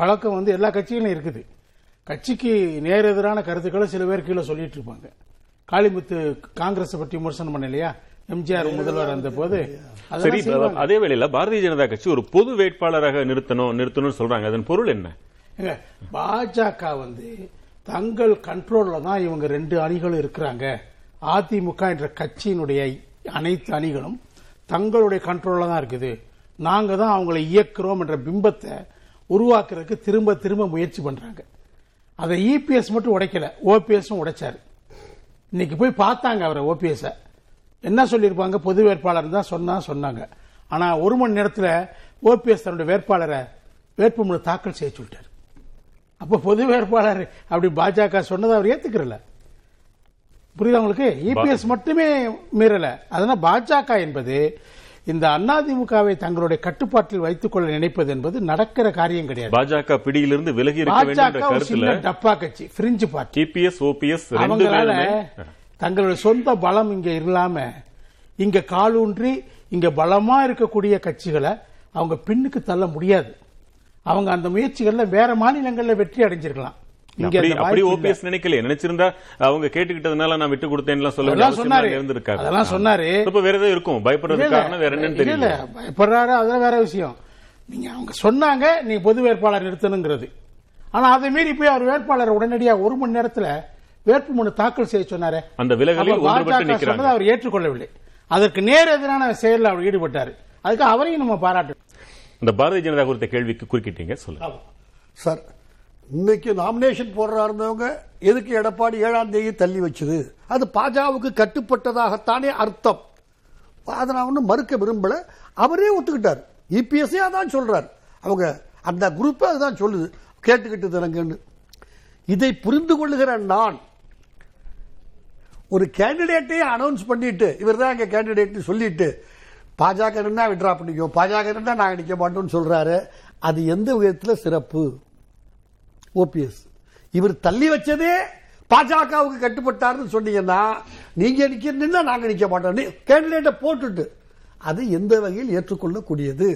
பழக்கம் வந்து எல்லா கட்சிகளும் இருக்குது. கட்சிக்கு நேர் எதிரான கருத்துக்களை சில பேர் கீழே சொல்லிட்டு இருப்பாங்க. காளிமுத்து காங்கிரஸ் பற்றி விமர்சனம் பண்ண இல்லையா, எம்ஜிஆர் முதல்வர் அந்த போது. சரி, அதே வேளையில பாரதிய ஜனதா கட்சி ஒரு பொது வேட்பாளராக நிறுத்தணும் சொல்றாங்க. அதன் பொருள் என்ன? பாஜக வந்து தங்கள் கண்ட்ரோல்ல தான் இவங்க 2 அணிகள் இருக்கிறாங்க. அதிமுக என்ற கட்சியினுடைய அனைத்து அணிகளும் தங்களுடைய கண்ட்ரோல்ல தான் இருக்குது. நாங்க தான் அவங்களை இயக்குறோம் என்ற பிம்பத்தை உருவாக்குறதுக்கு திரும்ப திரும்ப முயற்சி பண்றாங்க. அதை இபிஎஸ் மட்டும் உடைக்கல, ஓபிஎஸும் உடைச்சாரு. இன்னைக்கு போய் பார்த்தாங்க அவரை, ஓபிஎஸ் என்ன சொல்லியிருப்பாங்க, பொது வேட்பாளர் தான் சொன்னாங்க. ஆனால் 1 மணி நேரத்தில் ஓபிஎஸ் தன்னுடைய வேட்பாளரை வேட்புமனு தாக்கல் செய்ய சொல்லிட்டார். அப்போ பொது வேட்பாளர் அப்படி பாஜக சொன்னதை அவர் ஏத்துக்கிறல. புரியுது உங்களுக்கு? இபிஎஸ் மட்டுமே மீறல. அதனால் பாஜக என்பது இந்த அதிமுகவை தங்களுடைய கட்டுப்பாட்டில் வைத்துக் கொள்ள நினைப்பது என்பது நடக்கிற காரியம் கிடையாது. பாஜக பிடியிலிருந்து விலகி டப்பா கட்சி, பிரிஞ்சு பார்ட்டி, இபிஎஸ் ஓபிஎஸ் அவங்களால தங்களுடைய சொந்த பலம் இங்க இல்லாம இங்க காலூன்றி இங்க பலமா இருக்கக்கூடிய கட்சிகளை அவங்க பின்னுக்கு தள்ள முடியாது. அவங்க அந்த முயற்சிகள்ல வேற மாநிலங்கள்ல வெற்றி அடைஞ்சிருக்கலாம். நினைச்சிருந்தா அவங்க கேட்டுக்கிட்டதுனால நான் விட்டு கொடுத்தேன்னு சொன்னாரு. பயப்படுறாரு, அதெல்லாம் வேற விஷயம். நீங்க அவங்க சொன்னாங்க நீங்க பொது வேட்பாளர் நிறுத்தணுங்கிறது. ஆனா அதை மீறி போய் அவர் வேட்பாளர் உடனடியா 1 மணி நேரத்தில் வேட்புமனு தாக்கல் செய்ய சொன்னாரு. அந்த விலகலில் பாஜக சொன்னதை அவர் ஏற்றுக்கொள்ளவில்லை. அதற்கு நேர் எதிரான செயலில் அவர் ஈடுபட்டார். அதுக்கு அவரையும் நம்ம பாராட்டணும். இந்த பாரதிய ஜனதா குறித்த கேள்விக்கு குறுக்கிட்டீங்க, சொல்லுங்க சார். இன்னைக்கு நாமினேஷன் போடுறா இருந்தவங்க எதுக்கு எடப்பாடி 7ஆம் தேதி தள்ளி வச்சது? அது பாஜகவுக்கு கட்டுப்பட்டதாகத்தானே அர்த்தம். அதை நான் ஒன்றும் மறுக்க விரும்பல. அவரே ஒத்துக்கிட்டார். இபிஎஸ்ஏ அதான் சொல்றார். அவங்க அந்த குரூப்பே அதுதான் சொல்லுது, கேட்டுக்கிட்டு தரங்கன்னு. இதை புரிந்து கொள்ளுகிற நான் ஒரு கேண்டிடேட்டே அனௌன்ஸ் பண்ணிட்டு இவர் தான் எங்க கேண்டிடேட் சொல்லிட்டு பாஜக இருந்தா விட்ரா பண்ணிக்கோ, பாஜக இருந்தா நாங்க நிக்க மாட்டோம்னு சொல்றாரு. அது எந்த விதத்தில் சிறப்பு? ஓபிஎஸ் இவர் தள்ளி வச்சதே பாஜகவுக்கு கட்டுப்பட்டாருன்னு சொன்னீங்கன்னா நீங்க நிக்கிறீங்கன்னா நாங்க நிக்க மாட்டோம் கேண்டிடேட்டை போட்டுட்டு, அது எந்த வகையில் ஏற்றுக்கொள்ளக்கூடியது?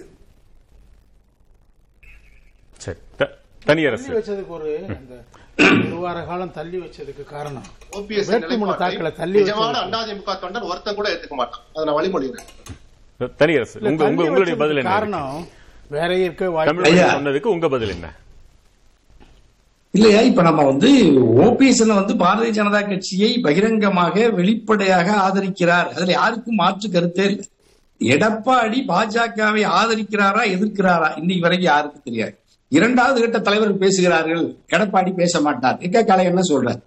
தனியரசு வச்சதுக்கு ஒரு வார காலம் தள்ளி வச்சதுக்கு காரணம் வேட்புமனு தாக்கலை தள்ளி வச்சது. அதிமுக தொண்டர் ஒருத்தன் கூட ஏத்துக்க மாட்டான். அதை நான் வழிமொழிகிறேன். தனியரசு உங்களுடைய பதில் என்ன? காரணம் வேற இருக்க வாய்ப்பு சொன்னதுக்கு உங்க பதில் என்ன? இல்லையா, இப்ப நம்ம வந்து ஓபிஎஸ் வந்து பாரதிய ஜனதா கட்சியை பகிரங்கமாக வெளிப்படையாக ஆதரிக்கிறார். அதுல யாருக்கும் மாற்று கருத்தே இல்லை. எடப்பாடி பாஜகவை ஆதரிக்கிறாரா எதிர்க்கிறாரா இன்னைக்கு வரைக்கும் யாருக்கும் தெரியாது. 2வது கட்ட தலைவர் பேசுகிறார்கள், எடப்பாடி பேச மாட்டார். கலை என்ன சொல்றார்?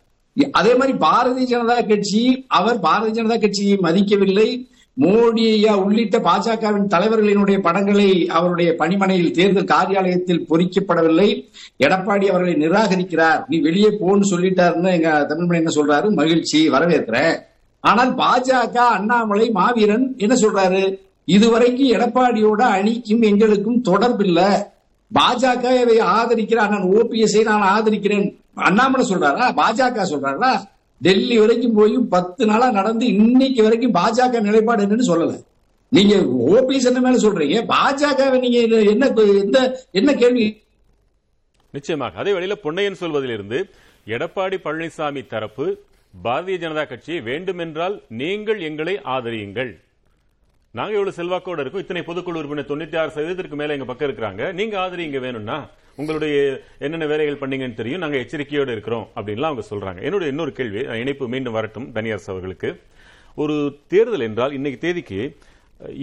அதே மாதிரி பாரதிய ஜனதா கட்சி, அவர் பாரதிய ஜனதா கட்சியை மதிக்கவில்லை. மோடியா உள்ளிட்ட பாஜகவின் தலைவர்களினுடைய படங்களை அவருடைய பணிமனையில் தேர்தல் காரியாலயத்தில் பொறிக்கப்படவில்லை. எடப்பாடி அவர்களை நிராகரிக்கிறார். நீ வெளியே போன்னு சொல்லிட்டாருன்னு எங்க தமிழ்மணி என்ன சொல்றாரு? மகிழ்ச்சி, வரவேற்கிறேன். ஆனால் பாஜக அண்ணாமலை மாவீரன் என்ன சொல்றாரு, இதுவரைக்கும் எடப்பாடியோட அணிக்கும் எங்களுக்கும் தொடர்பில்ல, பாஜகவை ஆதரிக்கிற அண்ணன் ஓபிஎஸ்ஐ நான் ஆதரிக்கிறேன் அண்ணாமலை சொல்றாரா பாஜக சொல்றாரா? டெல்லி வரைக்கும் போய் 10 நாளா நடந்து இன்னைக்கு வரைக்கும் பாஜக நிலைப்பாடு என்னன்னு சொல்லல. நீங்க ஓபிஎஸ் என்ன மேல சொல்றீங்க, பாஜகவை நீங்க என்ன என்ன கேள்வி? நிச்சயமாக அதே வேளையில் பொன்னையன் சொல்வதிலிருந்து எடப்பாடி பழனிசாமி தரப்பு பாரதிய ஜனதா கட்சியை வேண்டுமென்றால் நீங்கள் எங்களை ஆதரியுங்கள், நாங்கள் எவ்வளவு செல்வாக்கோடு இருக்கோம், இத்தனை பொதுக்குழு உறுப்பினர் 96% மேல எங்க பக்கம் இருக்கிறாங்க, நீங்க ஆதரிங்க வேணும்னா, உங்களுடைய என்னென்ன வேலைகள் பண்ணீங்கன்னு தெரியும், நாங்கள் எச்சரிக்கையோடு இருக்கிறோம் அப்படின்லாம் அவங்க சொல்றாங்க. என்னுடைய இன்னொரு கேள்வி, இணைப்பு மீண்டும் வரட்டும் தனியார் அவர்களுக்கு. ஒரு தேர்தல் என்றால் இன்னைக்கு தேதிக்கு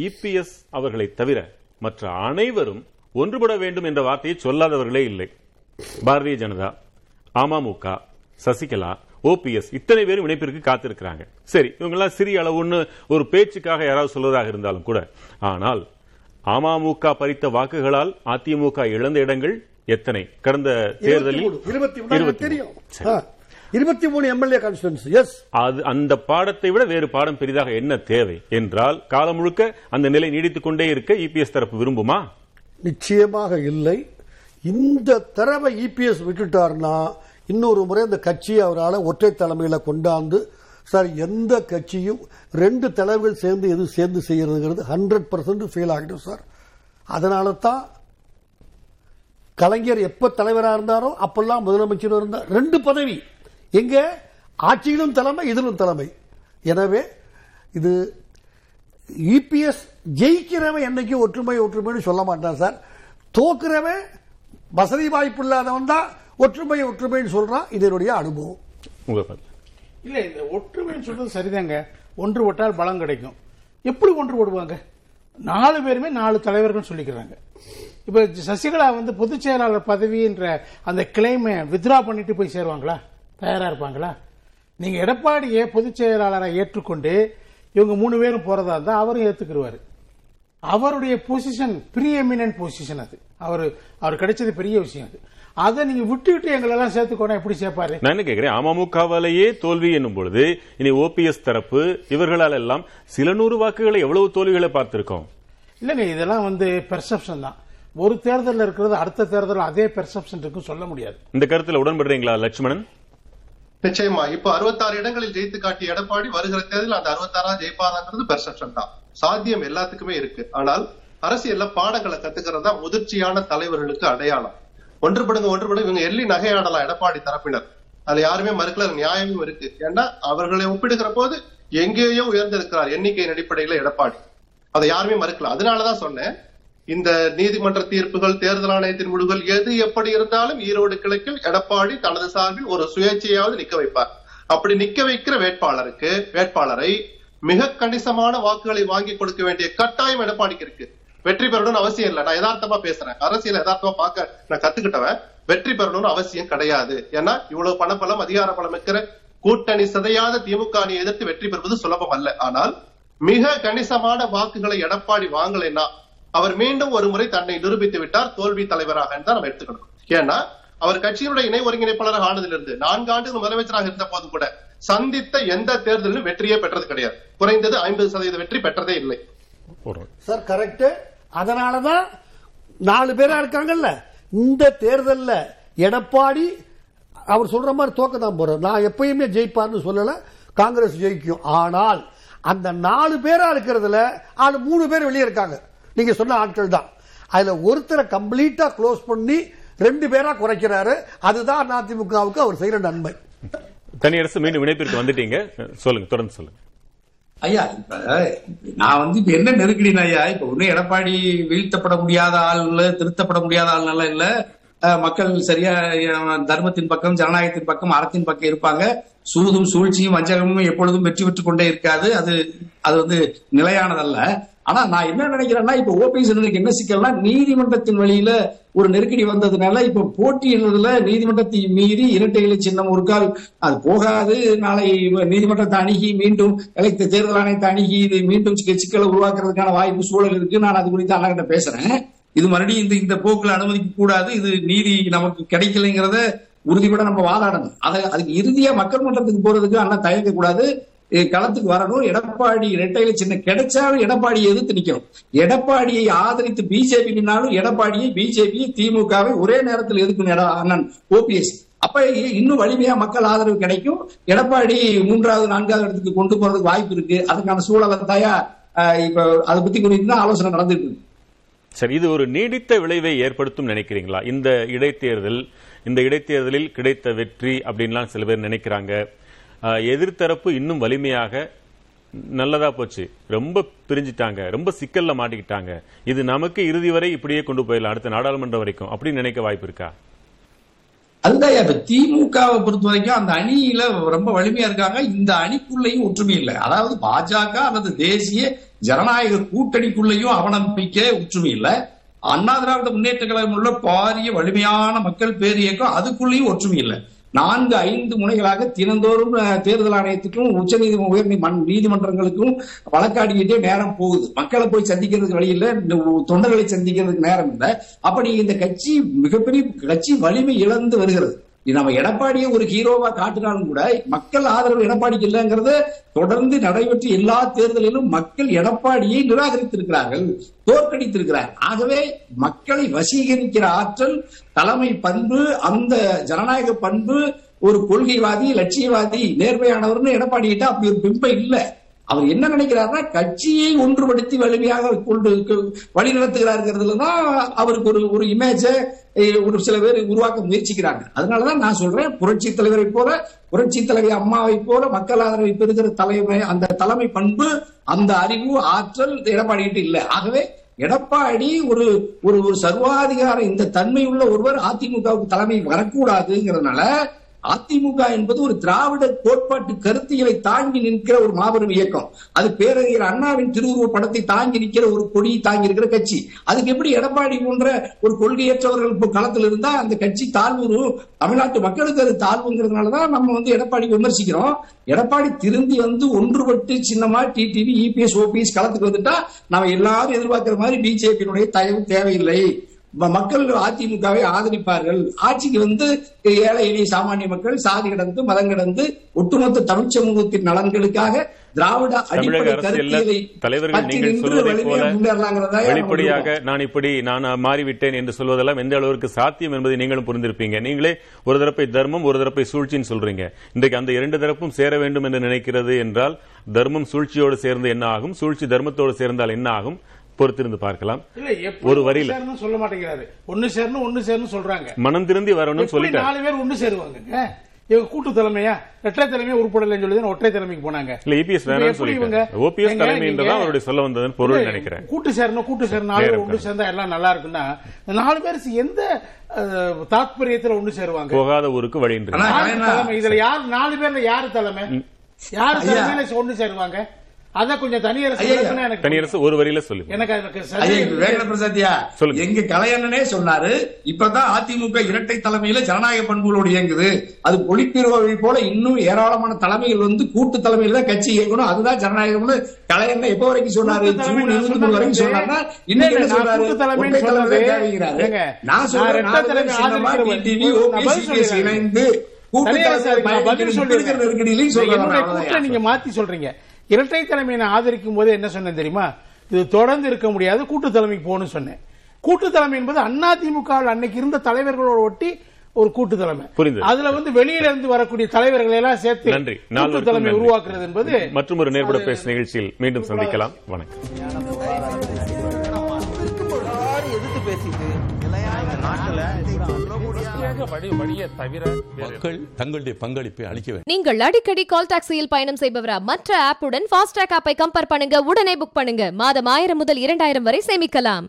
இபிஎஸ் அவர்களை தவிர மற்ற அனைவரும் ஒன்றுபட வேண்டும் என்ற வார்த்தையை சொல்லாதவர்களே இல்லை. பாரதிய ஜனதா, அமமுக, சசிகலா, ஓபிஎஸ் இத்தனை பேரும் இணைப்பிற்கு காத்திருக்கிறாங்க. சரி, இவங்கெல்லாம் சிறிய அளவுன்னு ஒரு பேச்சுக்காக யாராவது சொல்வதாக இருந்தாலும் கூட, ஆனால் அமமுக பறித்த வாக்குகளால் அதிமுக இழந்த இடங்கள் எத்தனை கடந்த தேர்தலில்? 23 எம்எல்ஏ கான்ஸ்டிட்யூன்சி. அந்த பாடத்தை விட வேறு பாடம் பெரிதாக என்ன தேவை என்றால், காலம் முழுக்க அந்த நிலை நீடித்துக் கொண்டே இருக்க இபிஎஸ் தரப்பு விரும்புமா? நிச்சயமாக இல்லை. இந்த தரவை இபிஎஸ் விட்டுட்டார்னா இன்னொரு முறை அந்த கட்சியை அவரால் ஒற்றை தலைமையில் கொண்டாந்து, சார் எந்த கட்சியும் 2 தலைவர்கள் சேர்ந்து எதுவும் சேர்ந்து செய்யறதுங்கிறது 100% ஃபெயில் ஆகிடும் சார். அதனால தான் கலைஞர் எப்போ தலைவராக இருந்தாரோ அப்பெல்லாம் முதலமைச்சர் இருந்தார். 2 பதவி எங்க, ஆட்சியிலும் தலைமை இதிலும் தலைமை. எனவே இது இபிஎஸ் ஜெயிக்கிறவன் என்னைக்கும் ஒற்றுமை ஒற்றுமைன்னு சொல்ல மாட்டான் சார். தோக்குறவன் வசதி வாய்ப்பு இல்லாதவன் தான் ஒற்றுமை ஒற்றுமைன்னு சொல்றான். இதனுடைய அனுபவம் இல்ல, இந்த ஒற்றுமைன்னு சொல்றது சரிதாங்க. ஒன்றுபட்டால் பலம் கிடைக்கும். எப்படி ஒன்றுபடுவாங்க? 4 பேருமே 4 தலைவர்கள் சொல்லிக்கிறாங்க. இப்ப சசிகலா வந்து பொதுச் செயலாளர் பதவின்ற அந்த கிளைமை வித்ரா பண்ணிட்டு போய் சேருவாங்களா? தயாரா இருப்பாங்களா? நீங்க எடப்பாடியை பொதுச் செயலாளரை ஏற்றுக்கொண்டு இவங்க 3 பேரும் போறதா இருந்தா அவரும் ஏத்துக்குவாரு. அவருடைய பொசிஷன் பிரீஎமினன்ட் பொசிஷன், அது அவர் கிடைச்சது பெரிய விஷயம். அது அதை நீங்க விட்டுவிட்டு எங்களெல்லாம் சேர்த்துக்கோனா எப்படி சேர்ப்பாரு? நான் என்ன கேட்கிறேன், அமமுகவாலேயே தோல்வி என்னும் பொழுது இனி ஓபிஎஸ் தரப்பு இவர்களால் எல்லாம் சில நூறு வாக்குகளை எவ்வளவு தோல்விகளை பார்த்திருக்கோம் இல்லங்க. இதெல்லாம் வந்து பெர்செப்ஷன் தான். ஒரு தேர்தல் இருக்கிறது அடுத்த தேர்தல் அதே பெர்செப்ஷன் இருக்குன்னு சொல்ல முடியாது. இந்த கருத்துல உடன்படுறீங்களா லட்சுமணன்? நிச்சயமா. இப்ப 66 இடங்களில் ஜெயித்து காட்டிய எடப்பாடி வருகிற தேர்தல் அந்த 66 ஜெயிப்பாராங்கிறது பெர்செப்ஷன் தான். சாத்தியம் எல்லாத்துக்குமே இருக்கு. ஆனால் அரசியல்ல பாடங்களை கத்துக்கிறதா முதிர்ச்சியான தலைவர்களுக்கு அடையாளம். ஒன்றுபடுங்க ஒன்றுபடுங்க, இவங்க எள்ளி நகையாடலாம் எடப்பாடி தரப்பினர். அதுல யாருமே மறுக்கல, நியாயமும் இருக்கு. ஏன்னா அவர்களை ஒப்பிடுகிற போது எங்கேயோ உயர்ந்திருக்கிறார் எண்ணிக்கையின் அடிப்படையில எடப்பாடி, அதை யாருமே மறுக்கல. அதனாலதான் சொன்னேன், இந்த நீதிமன்ற தீர்ப்புகள், தேர்தல் ஆணையத்தின் முடிவுகள் எது எப்படி இருந்தாலும் ஈரோடு கிழக்கில் எடப்பாடி தனது சார்பில் ஒரு சுயேட்சையாவது நிக்க வைப்பார். அப்படி நிக்க வைக்கிற வேட்பாளரை மிக கணிசமான வாக்குகளை வாங்கி கொடுக்க வேண்டிய கட்டாயம் எடப்பாடிக்கு இருக்கு. வெற்றி பெறணும்னு அவசியம் இல்லை. நான் யதார்த்தமா பேசுறேன், அரசியல் யதார்த்தமா பார்க்க நான் கத்துக்கிட்டவன். வெற்றி பெறணும்னு அவசியம் கிடையாது. ஏன்னா இவ்வளவு பணபலம், அதிகார பலம் இருக்கிற கூட்டணி சிதையாத திமுக அணியை எதிர்த்து வெற்றி பெறுவது சுலபம் அல்ல. ஆனால் மிக கணிசமான வாக்குகளை எடப்பாடி வாங்கலைன்னா அவர் மீண்டும் ஒரு முறை தன்னை நிரூபித்து விட்டார் தோல்வி தலைவராக தான் நம்ம எடுத்துக்கணும். ஏன்னா அவர் கட்சியினுடைய இணை ஒருங்கிணைப்பாளராக ஆனதிலிருந்து 4 ஆண்டுகள் முதலமைச்சராக இருந்த போது கூட சந்தித்த எந்த தேர்தலிலும் வெற்றியே பெற்றது கிடையாது. குறைந்தது 50% வெற்றி பெற்றதே இல்லை சார். கரெக்ட். அதனாலதான் 4 பேரா இருக்காங்கல்ல. இந்த தேர்தலில் எடப்பாடி அவர் சொல்ற மாதிரி தோக்க தான் போறார். நான் எப்பயுமே ஜெயிப்பார்னு சொல்லல, காங்கிரஸ் ஜெயிக்கும். ஆனால் அந்த 4 பேரா இருக்கிறதுல 3 பேர் வெளியே இருக்காங்க. நீங்க சொன்ன ஆட்கள் தான். அதுல ஒருத்தரை கம்ப்ளீட்டா க்ளோஸ் பண்ணி 2 பேரா குறைக்கிறாரு. அதுதான் அதிமுகவுக்கு அவர் செய்யற நன்மை. தனியரசு மீண்டும் இணைப்பிற்கு வந்துட்டீங்க, சொல்லுங்க, தொடர்ந்து சொல்லுங்க. ஐயா, இப்ப நான் வந்து இப்ப என்ன நெருக்கடினா, ஐயா இப்ப ஒண்ணு எடப்பாடி வீழ்த்தப்பட முடியாத ஆள் இல்ல, திருத்தப்பட முடியாத ஆள் நல்லா இல்ல. மக்கள் சரியா தர்மத்தின் பக்கம், ஜனநாயகத்தின் பக்கம், அறத்தின் பக்கம் இருப்பாங்க. சூதும் சூழ்ச்சியும் வஞ்சகமும் எப்பொழுதும் வெற்றி பெற்றுக் கொண்டே இருக்காது. அது அது வந்து நிலையானதல்ல. ஆனா நான் என்ன நினைக்கிறேன்னா, இப்ப ஓபிஎஸ் என்ன சிக்கல்னா, நீதிமன்றத்தின் வழியில ஒரு நெருக்கடி வந்ததுனால இப்ப போட்டியிடுறதுல நீதிமன்றத்தை மீறி இரட்டை இலை சின்னம் ஒரு கால் அது போகாது. நாளை நீதிமன்றத்தை அணுகி மீண்டும் எலக்ட் தேர்தல் ஆணையத்தை அணுகி இது மீண்டும் சிக்கலை உருவாக்குறதுக்கான வாய்ப்பு சூழல் இருக்கு. நான் அது குறித்து அண்ணாகிட்ட பேசுறேன். இது மறுபடியும் இந்த போக்குல அனுமதிக்க கூடாது. இது நீதி நமக்கு கிடைக்கலைங்கிறத உறுதிப்பட நம்ம வாதாடணும். அதுக்கு இறுதியா மக்கள் மன்றத்துக்கு போறதுக்கு அண்ணா தயங்கக்கூடாது. களத்துக்கு வரணும். எடப்பாடி இரட்டையில சின்ன கிடைச்சாலும் எடப்பாடியை எதிர்த்து நிக்கணும். எடப்பாடியை ஆதரித்து பிஜேபி நின்னாலும் எடப்பாடியை பிஜேபி திமுகவை ஒரே நேரத்தில் எதிர்க்கணும் அண்ணன் ஓபிஎஸ். அப்ப இன்னும் வலிமையா மக்கள் ஆதரவு கிடைக்கும். எடப்பாடி மூன்றாவது நான்காவது இடத்துக்கு கொண்டு போறதுக்கு வாய்ப்பு இருக்கு. அதுக்கான சூழலத்தாயா இப்ப அதை பத்தி குறித்து தான் ஆலோசனை நடந்துட்டு இருக்கு. சரி, இது ஒரு நீடித்த விளைவை ஏற்படுத்தும் நினைக்கிறீங்களா? இந்த இடைத்தேர்தலில் கிடைத்த வெற்றி அப்படின்லாம் சில பேர் நினைக்கிறாங்க. எதிர்த்தரப்பு இன்னும் வலிமையாக நல்லதா போச்சு, ரொம்ப பிரிஞ்சிட்டாங்க, ரொம்ப சிக்கல்ல மாட்டிக்கிட்டாங்க, இது நமக்கு இறுதி வரை இப்படியே கொண்டு போயிடலாம் அடுத்த நாடாளுமன்றம் வரைக்கும் அப்படின்னு நினைக்க வாய்ப்பு இருக்கா? அதுதான் இப்ப திமுகவை பொறுத்த வரைக்கும் அந்த அணியில ரொம்ப வலிமையா இருக்காங்க. இந்த அணிக்குள்ளையும் ஒற்றுமை இல்லை. அதாவது பாஜக அல்லது தேசிய ஜனநாயக கூட்டணிக்குள்ளையும் அவநம்பிக்கை ஒற்றுமை இல்லை. அண்ணா திராவிட முன்னேற்ற கழகம் உள்ள பாரிய வலிமையான மக்கள் பேர் இயக்கம், அதுக்குள்ளேயும் ஒற்றுமை இல்லை. 4-5 முனைகளாக தினந்தோறும் தேர்தல் ஆணையத்துக்கும் உயர் நீதிமன்றங்களுக்கும் வழக்காடிக்கிட்டே நேரம் போகுது. மக்களை போய் சந்திக்கிறதுக்கு வழி இல்லை, தொண்டர்களை சந்திக்கிறதுக்கு நேரம் இல்லை. அப்படி இந்த கட்சி மிகப்பெரிய கட்சி வலிமை இழந்து வருகிறது. நம்ம எடப்பாடியை ஒரு ஹீரோவா காட்டினாலும் கூட மக்கள் ஆதரவு எடப்பாடிக்கு இல்லைங்கிறது தொடர்ந்து நடைபெற்று எல்லா தேர்தலிலும் மக்கள் எடப்பாடியை நிராகரித்திருக்கிறார்கள், தோற்கடித்திருக்கிறார்கள். ஆகவே மக்களை வசீகரிக்கிற ஆற்றல், தலைமை பண்பு, அந்த ஜனநாயக பண்பு, ஒரு கொள்கைவாதி, லட்சியவாதி, நேர்மையானவர்னு எடப்பாடி கிட்ட அப்படி ஒரு பிம்பம் இல்லை. அவர் என்ன நினைக்கிறார்னா கட்சியை ஒன்றுபடுத்தி வலிமையாக கொண்டு வழிநடத்துகிறார்கள் தான் அவருக்கு ஒரு இமேஜை ஒரு சில பேர் உருவாக்க முயற்சிக்கிறாங்க. அதனாலதான் நான் சொல்றேன், புரட்சி தலைவரை போல, புரட்சி தலைவர் அம்மாவை போல மக்கள் ஆதரவை பெறுகிற தலைமை, அந்த தலைமை பண்பு, அந்த அறிவு ஆற்றல் எடப்பாடி கிட்ட இல்லை. ஆகவே எடப்பாடி ஒரு ஒரு சர்வாதிகார இந்த தன்மை உள்ள ஒருவர் அதிமுகவுக்கு தலைமை வரக்கூடாதுங்கிறதுனால, அதிமுக என்பது ஒரு திராவிட கோட்பாட்டு கருத்துக்களை தாங்கி நிற்கிற ஒரு மாபெரும் இயக்கம். அது பேரறிஞர் அண்ணாவின் திருவுருவ படத்தை தாங்கி நிற்கிற ஒரு கொடியை தாங்கி இருக்கிற கட்சி. அதுக்கு எப்படி எடப்பாடி போன்ற ஒரு கொள்கையற்றவர்கள் களத்தில் இருந்தா அந்த கட்சி தாழ்வு, தமிழ்நாட்டு மக்களுக்கு அது தாழ்வுங்கிறதுனாலதான் நம்ம எடப்பாடி விமர்சிக்கிறோம். எடப்பாடி திருந்தி வந்து ஒன்றுபட்டு சின்னமா டிடிவி, இபிஎஸ், ஓபிஎஸ் களத்துக்கு வந்துட்டா நம்ம எல்லாரும் எதிர்பார்க்கிற மாதிரி பிஜேபியினுடைய தயவு தேவையில்லை, மக்கள் அதிமுகவை ஆதரிப்பார்கள். ஆட்சிக்கு வந்து ஏழை எளிய சாமானிய மக்கள் சாதி கடந்து மதம் கடந்து ஒட்டுமொத்த தமிழ் சமூகத்தின் நலன்களுக்காக திராவிட அடிப்படை கருத்தியலை தலைவர்கள் நீங்கள் சொல்வதை போல வெளிப்படையாக நான் மாறிவிட்டேன் என்று சொல்வதெல்லாம் எந்த அளவுக்கு சாத்தியம் என்பதை நீங்களும் புரிந்திருப்பீங்க. நீங்களே ஒரு தரப்பை தர்மம், ஒரு தரப்பை சூழ்ச்சின்னு சொல்றீங்க. இன்றைக்கு அந்த இரண்டு தரப்பும் சேர வேண்டும் என்று நினைக்கிறது என்றால் தர்மம் சூழ்ச்சியோடு சேர்ந்து என்ன ஆகும், சூழ்ச்சி தர்மத்தோடு சேர்ந்தால் என்ன ஆகும், பொறுத்திருந்து பார்க்கலாம். ஒரு வரியில சொல்ல மாட்டேங்கிறாரு, ஒன்னு சேரணும் சொல்றாங்க, மனம் திருந்தி வரணும் சொல்லிட்டு 4 பேர் ஒன்னு சேருவாங்க. இவங்க கூட்டு தலைமையா இரட்டை தலைமையா உருப்படலன்னு சொல்லி ஒற்றை தலைமைக்கு போனாங்க. இல்ல இபிஎஸ் வேணும்னு சொல்லிட்டாங்க, ஓபிஎஸ் தலைமைன்றதா அவருடைய சொல்ல வந்ததுன்னு பொருள் நினைக்கிறேன். கூட்டு சேரணும் 4 பேர் ஒன்னு சேர்ந்தா எல்லாம் நல்லா இருக்குன்னா 4 பேர் எந்த தாத்பரியத்துல ஒன்னு சேருவாங்க? போகாத ஊருக்கு வழின்றது. இதுல யார் 4 பேர்ல யார் தலைமை, யார் தலைமையில ஒன்னு சேருவாங்க? அதான் கொஞ்சம் தனியரசு ஒரு வரியில சொல்லுங்க. எனக்கு எங்க கலையண்ணனே சொன்னாரு, இப்பதான் அதிமுக இரட்டை தலைமையில ஜனநாயக பண்புகளோடு இயங்குது, அது பொலிட்பீரோவை போல இன்னும் ஏராளமான தலைமைகள் வந்து கூட்டு தலைமையில தான் கட்சி இயங்கணும், அதுதான் ஜனநாயகம்னு கலையண்ணன் எப்ப வரைக்கும் சொன்னாரு? ஜூன் 23 வரைக்கும் சொன்னாருன்னா இன்னைக்கு சொல்றாரு. நான் சொல்றேன் இணைந்து நீங்க மாத்தி சொல்றீங்க. இரட்டை தலைமையை ஆதரிக்கும் போது என்ன சொன்னேன் தெரியுமா? இது தொடர்ந்து இருக்க முடியாது, கூட்டு தலைமைக்கு போகணும்னு சொன்னேன். கூட்டு தலைமை என்பது அதிமுக அன்னைக்கு இருந்த தலைவர்களோட ஒட்டி ஒரு கூட்டு தலைமை. அதுல வெளியில இருந்து வரக்கூடிய தலைவர்களை எல்லாம் சேர்த்து கூட்டு தலைமை உருவாக்குறது என்பது. மற்றும் ஒரு நேர்பட பேச நிகழ்ச்சியில் மீண்டும் சந்திக்கலாம். வணக்கம். எதிர்த்து பேசிட்டு மக்கள் தங்களுடைய பங்களிப்பை அளிக்க வேண்டும். நீங்கள் அடிக்கடி கால் டாக்ஸியில் பயணம் செய்பவரா? மற்ற ஆப்புடன் ஃபாஸ்ட் ட்ராக் ஆப்பை கம்பேர் பண்ணுங்க, உடனே புக் பண்ணுங்க. மாதம் 1000 முதல் 2000 வரை சேமிக்கலாம்.